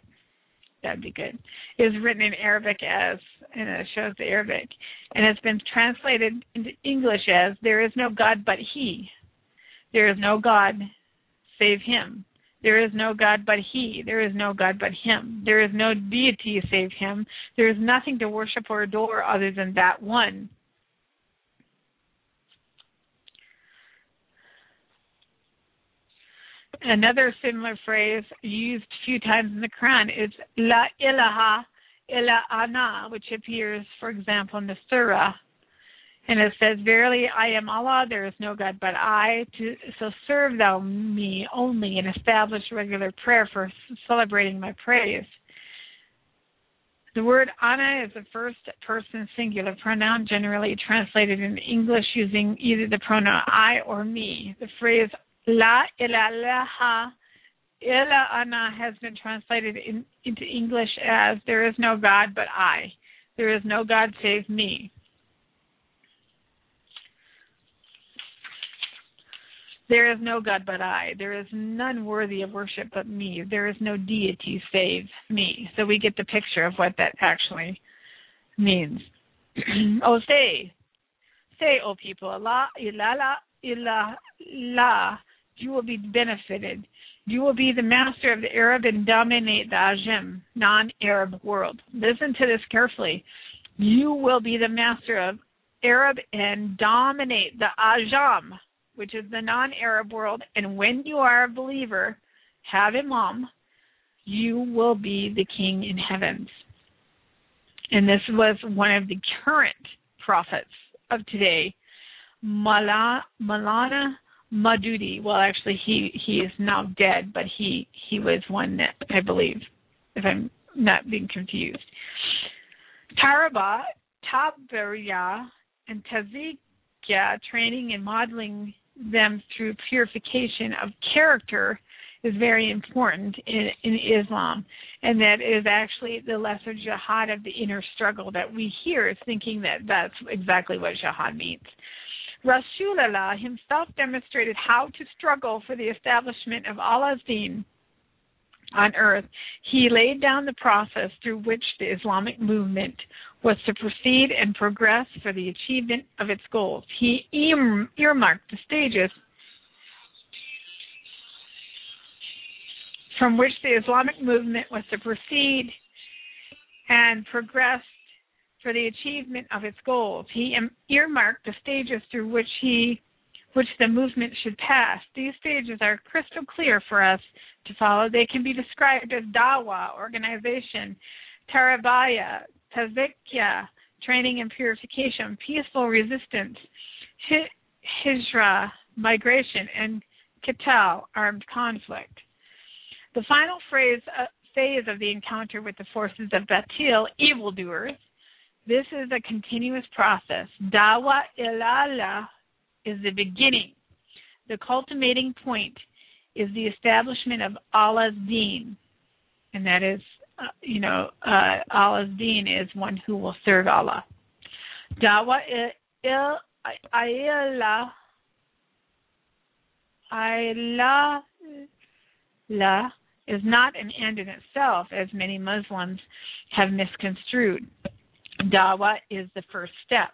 that'd be good. It's written in Arabic and it shows the Arabic. And it's been translated into English as, there is no God but he. There is no God save him. There is no God but he. There is no God but him. There is no deity save him. There is nothing to worship or adore other than that one. Another similar phrase used a few times in the Quran is La ilaha illa ana, which appears, for example, in the surah. And it says, verily, I am Allah, there is no God but I. So serve thou me only and establish regular prayer for celebrating my praise. The word ana is a first-person singular pronoun, generally translated in English using either the pronoun I or me. The phrase La ilaha illa ana has been translated into English as, there is no God but I. There is no God save me. There is no God but I. There is none worthy of worship but me. There is no deity save me. So we get the picture of what that actually means. Oh, say, O people, La ilaha illa. You will be benefited. You will be the master of the Arab and dominate the Ajam, non-Arab world. Listen to this carefully. You will be the master of Arab and dominate the Ajam, which is the non-Arab world. And when you are a believer, have Imam, you will be the king in heavens. And this was one of the current prophets of today, Malana Madudi. Well, actually, he is now dead, but he was one that, I believe, if I'm not being confused. Tarbiyah, and Tazkiyah, training and modeling them through purification of character, is very important in Islam. And that is actually the lesser jihad of the inner struggle that we hear, is thinking that that's exactly what jihad means. Rasulullah himself demonstrated how to struggle for the establishment of Allah's Deen on earth. He laid down the process through which the Islamic movement was to proceed and progress for the achievement of its goals. He earmarked the stages from which the Islamic movement was to proceed and progress for the achievement of its goals. He earmarked the stages through which the movement should pass. These stages are crystal clear for us to follow. They can be described as dawah, organization, tarbiyah, tazkiyah, training and purification, peaceful resistance, hijra, migration, and qital, armed conflict. The final phase of the encounter with the forces of batil, evildoers, this is a continuous process. Dawah ilallah is the beginning. The culminating point is the establishment of Allah's Deen. And that is, Allah's Deen is one who will serve Allah. Dawah ilallah is not an end in itself, as many Muslims have misconstrued. Dawah is the first step.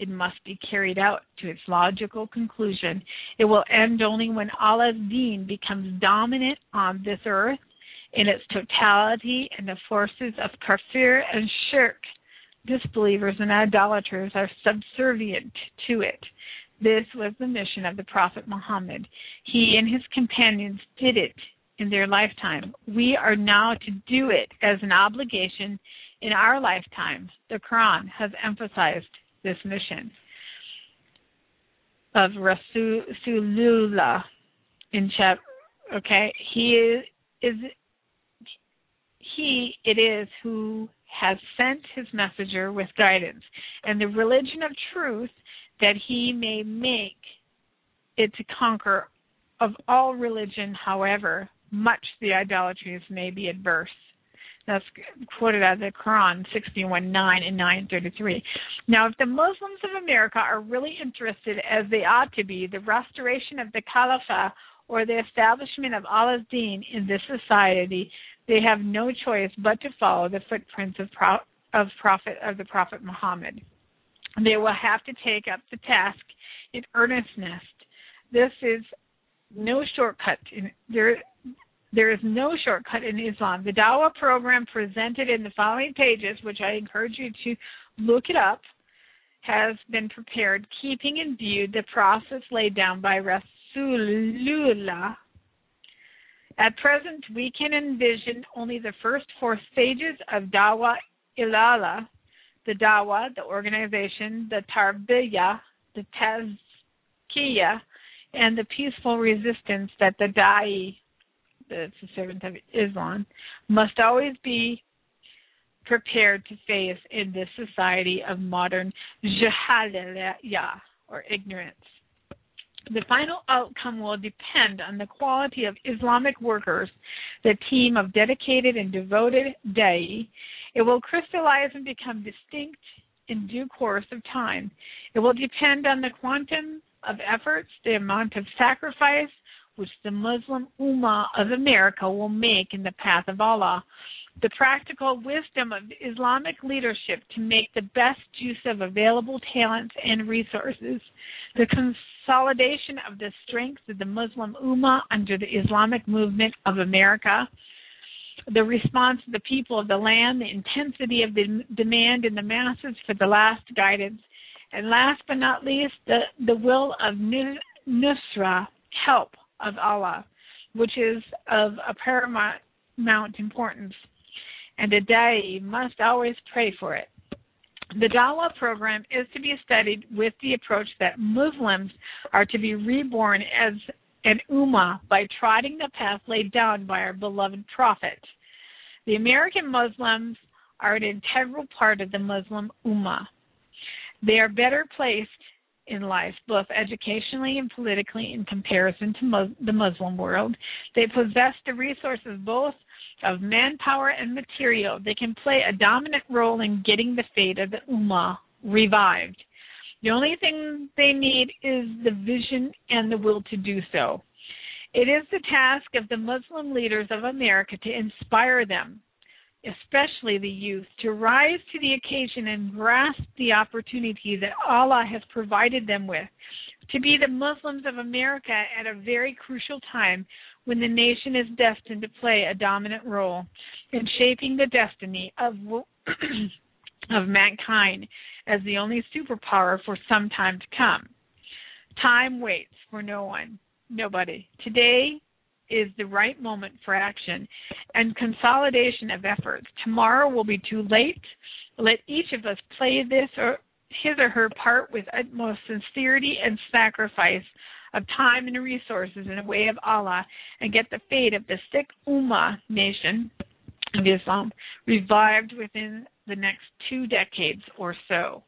It must be carried out to its logical conclusion. It will end only when Allah's Deen becomes dominant on this earth in its totality, and the forces of kafir and shirk, disbelievers and idolaters, are subservient to it. This was the mission of the Prophet Muhammad. He and his companions did it in their lifetime. We are now to do it as an obligation in our lifetime. The Quran has emphasized this mission of Rasulullah in chapter. Okay, it is who has sent his messenger with guidance and the religion of truth, that he may make it to conquer of all religion, however much the idolatries may be adverse. That's quoted out of the Quran 61:9 and 9:33. Now, if the Muslims of America are really interested, as they ought to be, the restoration of the Caliphate or the establishment of Allah's Deen in this society, they have no choice but to follow the footprints of the Prophet Muhammad. They will have to take up the task in earnestness. This is no shortcut. There is no shortcut in Islam. The Dawah program presented in the following pages, which I encourage you to look it up, has been prepared, keeping in view the process laid down by Rasulullah. At present, we can envision only the first four stages of Dawah ilallah: the Dawah, the organization, the Tarbiyah, the Tazkiyah, and the peaceful resistance that the Da'i, the servant of Islam, must always be prepared to face in this society of modern jahaliyah, or ignorance. The final outcome will depend on the quality of Islamic workers, the team of dedicated and devoted da'i. It will crystallize and become distinct in due course of time. It will depend on the quantum of efforts, the amount of sacrifice, which the Muslim Ummah of America will make in the path of Allah, the practical wisdom of Islamic leadership to make the best use of available talents and resources, the consolidation of the strengths of the Muslim Ummah under the Islamic movement of America, the response of the people of the land, the intensity of the demand in the masses for the last guidance, and last but not least, the will of Nusra, help, of Allah, which is of a paramount importance, and the da'i must always pray for it. The Dawah program is to be studied with the approach that Muslims are to be reborn as an ummah by trotting the path laid down by our beloved Prophet. The American Muslims are an integral part of the Muslim ummah. They are better placed in life, both educationally and politically, in comparison to the Muslim world. They possess the resources both of manpower and material. They can play a dominant role in getting the fate of the Ummah revived. The only thing they need is the vision and the will to do so. It is the task of the Muslim leaders of America to inspire them, especially the youth, to rise to the occasion and grasp the opportunity that Allah has provided them with, to be the Muslims of America at a very crucial time when the nation is destined to play a dominant role in shaping the destiny of mankind as the only superpower for some time to come. Time waits for no one, nobody. Today is the right moment for action and consolidation of efforts. Tomorrow will be too late. Let each of us play his or her part with utmost sincerity and sacrifice of time and resources in the way of Allah and get the fate of the sick Ummah nation of Islam revived within the next 2 decades or so.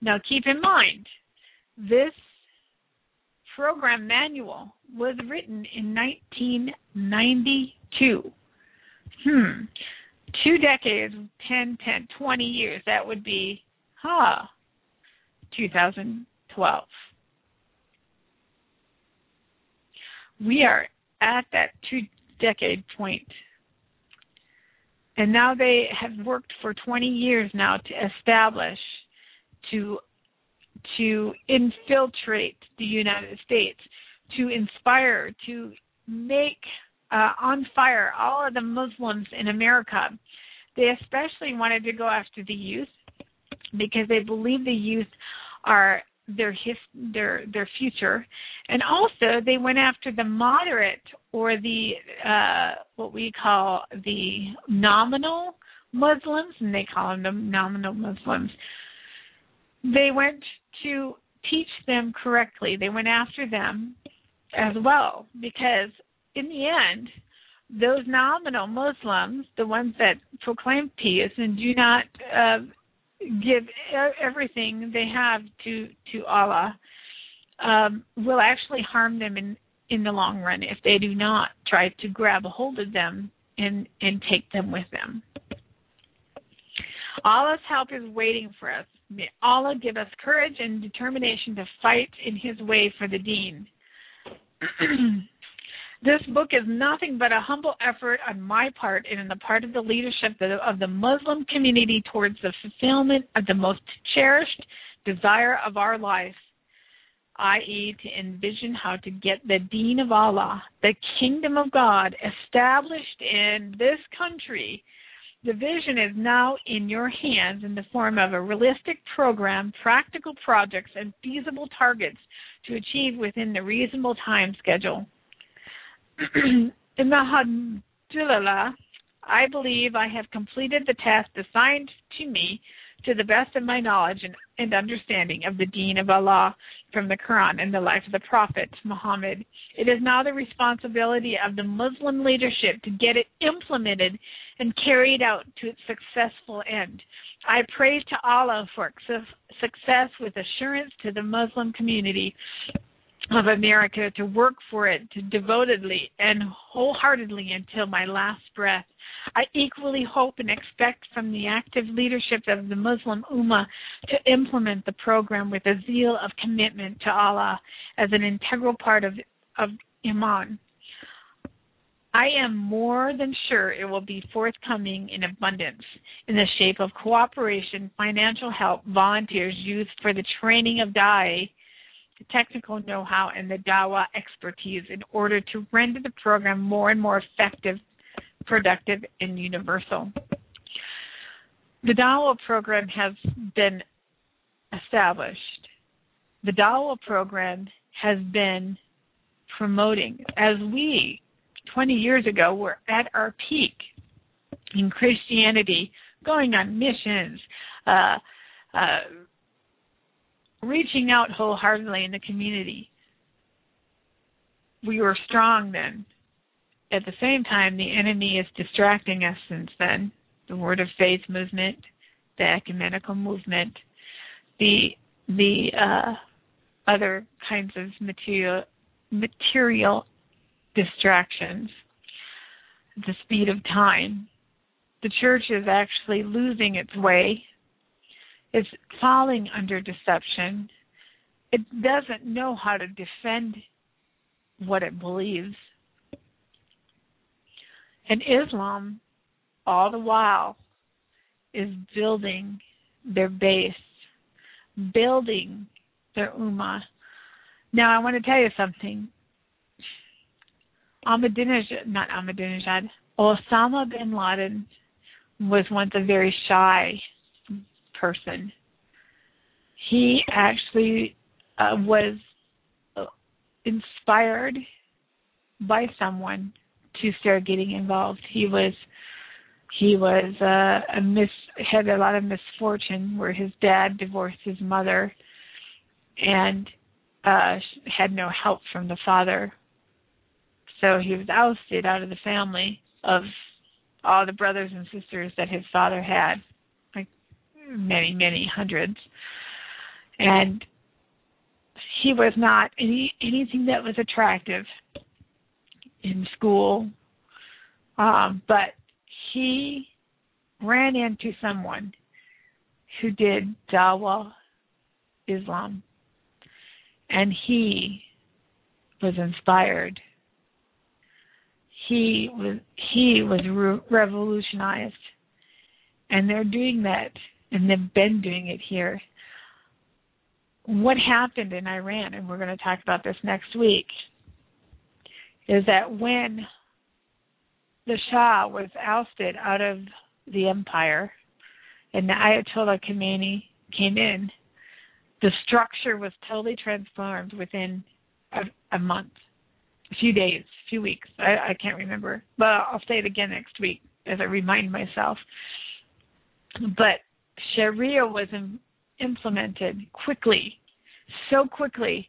Now keep in mind, this program manual was written in 1992. 2 decades, 20 years, that would be, 2012. We are at that 2-decade point. And now they have worked for 20 years now to establish, to infiltrate the United States, to inspire, to make on fire all of the Muslims in America. They especially wanted to go after the youth because they believe the youth are their future, and also they went after the moderate or the what we call the nominal Muslims, and they call them the nominal Muslims. They went to teach them correctly. They went after them as well, because in the end, those nominal Muslims, the ones that proclaim peace and do not give everything they have to Allah, will actually harm them in the long run if they do not try to grab a hold of them and take them with them. Allah's help is waiting for us. May Allah give us courage and determination to fight in His way for the Deen. This book is nothing but a humble effort on my part and on the part of the leadership of the Muslim community towards the fulfillment of the most cherished desire of our life, i.e. to envision how to get the Deen of Allah, the Kingdom of God, established in this country. The vision is now in your hands in the form of a realistic program, practical projects, and feasible targets to achieve within the reasonable time schedule. Alhamdulillah, I believe I have completed the task assigned to me to the best of my knowledge and understanding of the Deen of Allah from the Quran and the life of the Prophet Muhammad. It is now the responsibility of the Muslim leadership to get it implemented and carried out to its successful end. I pray to Allah for success with assurance to the Muslim community of America to work for it devotedly and wholeheartedly until my last breath. I equally hope and expect from the active leadership of the Muslim Ummah to implement the program with a zeal of commitment to Allah as an integral part of Iman. I am more than sure it will be forthcoming in abundance in the shape of cooperation, financial help, volunteers, youth for the training of Da'i, technical know-how, and the Dawah expertise in order to render the program more and more effective, productive, and universal. The Dawah program has been established. The Dawah program has been promoting. As we, 20 years ago, were at our peak in Christianity, going on missions, reaching out wholeheartedly in the community. We were strong then. At the same time, the enemy is distracting us since then. The Word of Faith movement, the ecumenical movement, the other kinds of material distractions, the speed of time. The church is actually losing its way. It's falling under deception. It doesn't know how to defend what it believes. And Islam, all the while, is building their base, building their ummah. Now, I want to tell you something. Osama bin Laden was once a very shy person. He actually was inspired by someone to start getting involved. He had a lot of misfortune where his dad divorced his mother, and had no help from the father. So he was ousted out of the family of all the brothers and sisters that his father had, like many, many hundreds. And he was not anything that was attractive in school. But he ran into someone who did Dawah Islam, and he was inspired. He was revolutionized, and they're doing that, and they've been doing it here. What happened in Iran, and we're going to talk about this next week, is that when the Shah was ousted out of the empire and the Ayatollah Khomeini came in, the structure was totally transformed within a month, a few days, a few weeks. I can't remember, but I'll say it again next week as I remind myself. But Sharia was implemented quickly, so quickly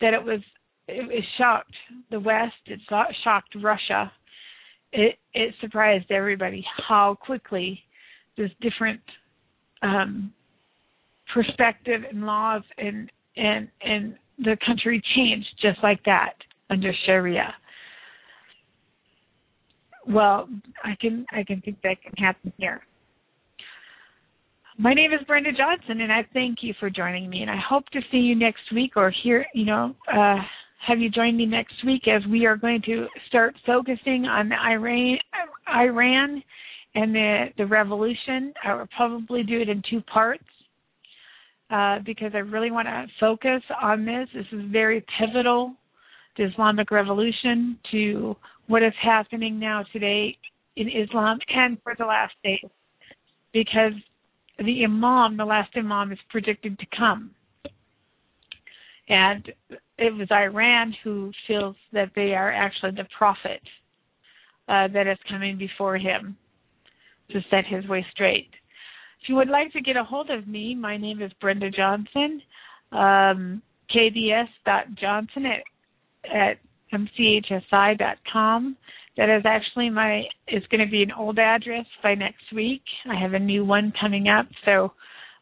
that it shocked the West. It shocked Russia. It surprised everybody how quickly this different perspective and laws and the country changed just like that under Sharia. Well, I can think that can happen here. My name is Brenda Johnson, and I thank you for joining me, and I hope to see you next week or have you join me next week as we are going to start focusing on Iran and the revolution. I will probably do it in two parts because I really want to focus on this. This is very pivotal, the Islamic Revolution, to what is happening now today in Islam and for the last days, because the last imam is predicted to come. And it was Iran who feels that they are actually the prophet that is coming before him to set his way straight. If you would like to get a hold of me, my name is Brenda Johnson, kds.johnson at mchsi.com. That is actually it's going to be an old address by next week. I have a new one coming up, so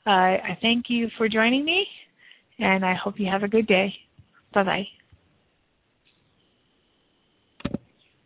I thank you for joining me, and I hope you have a good day. Bye-bye.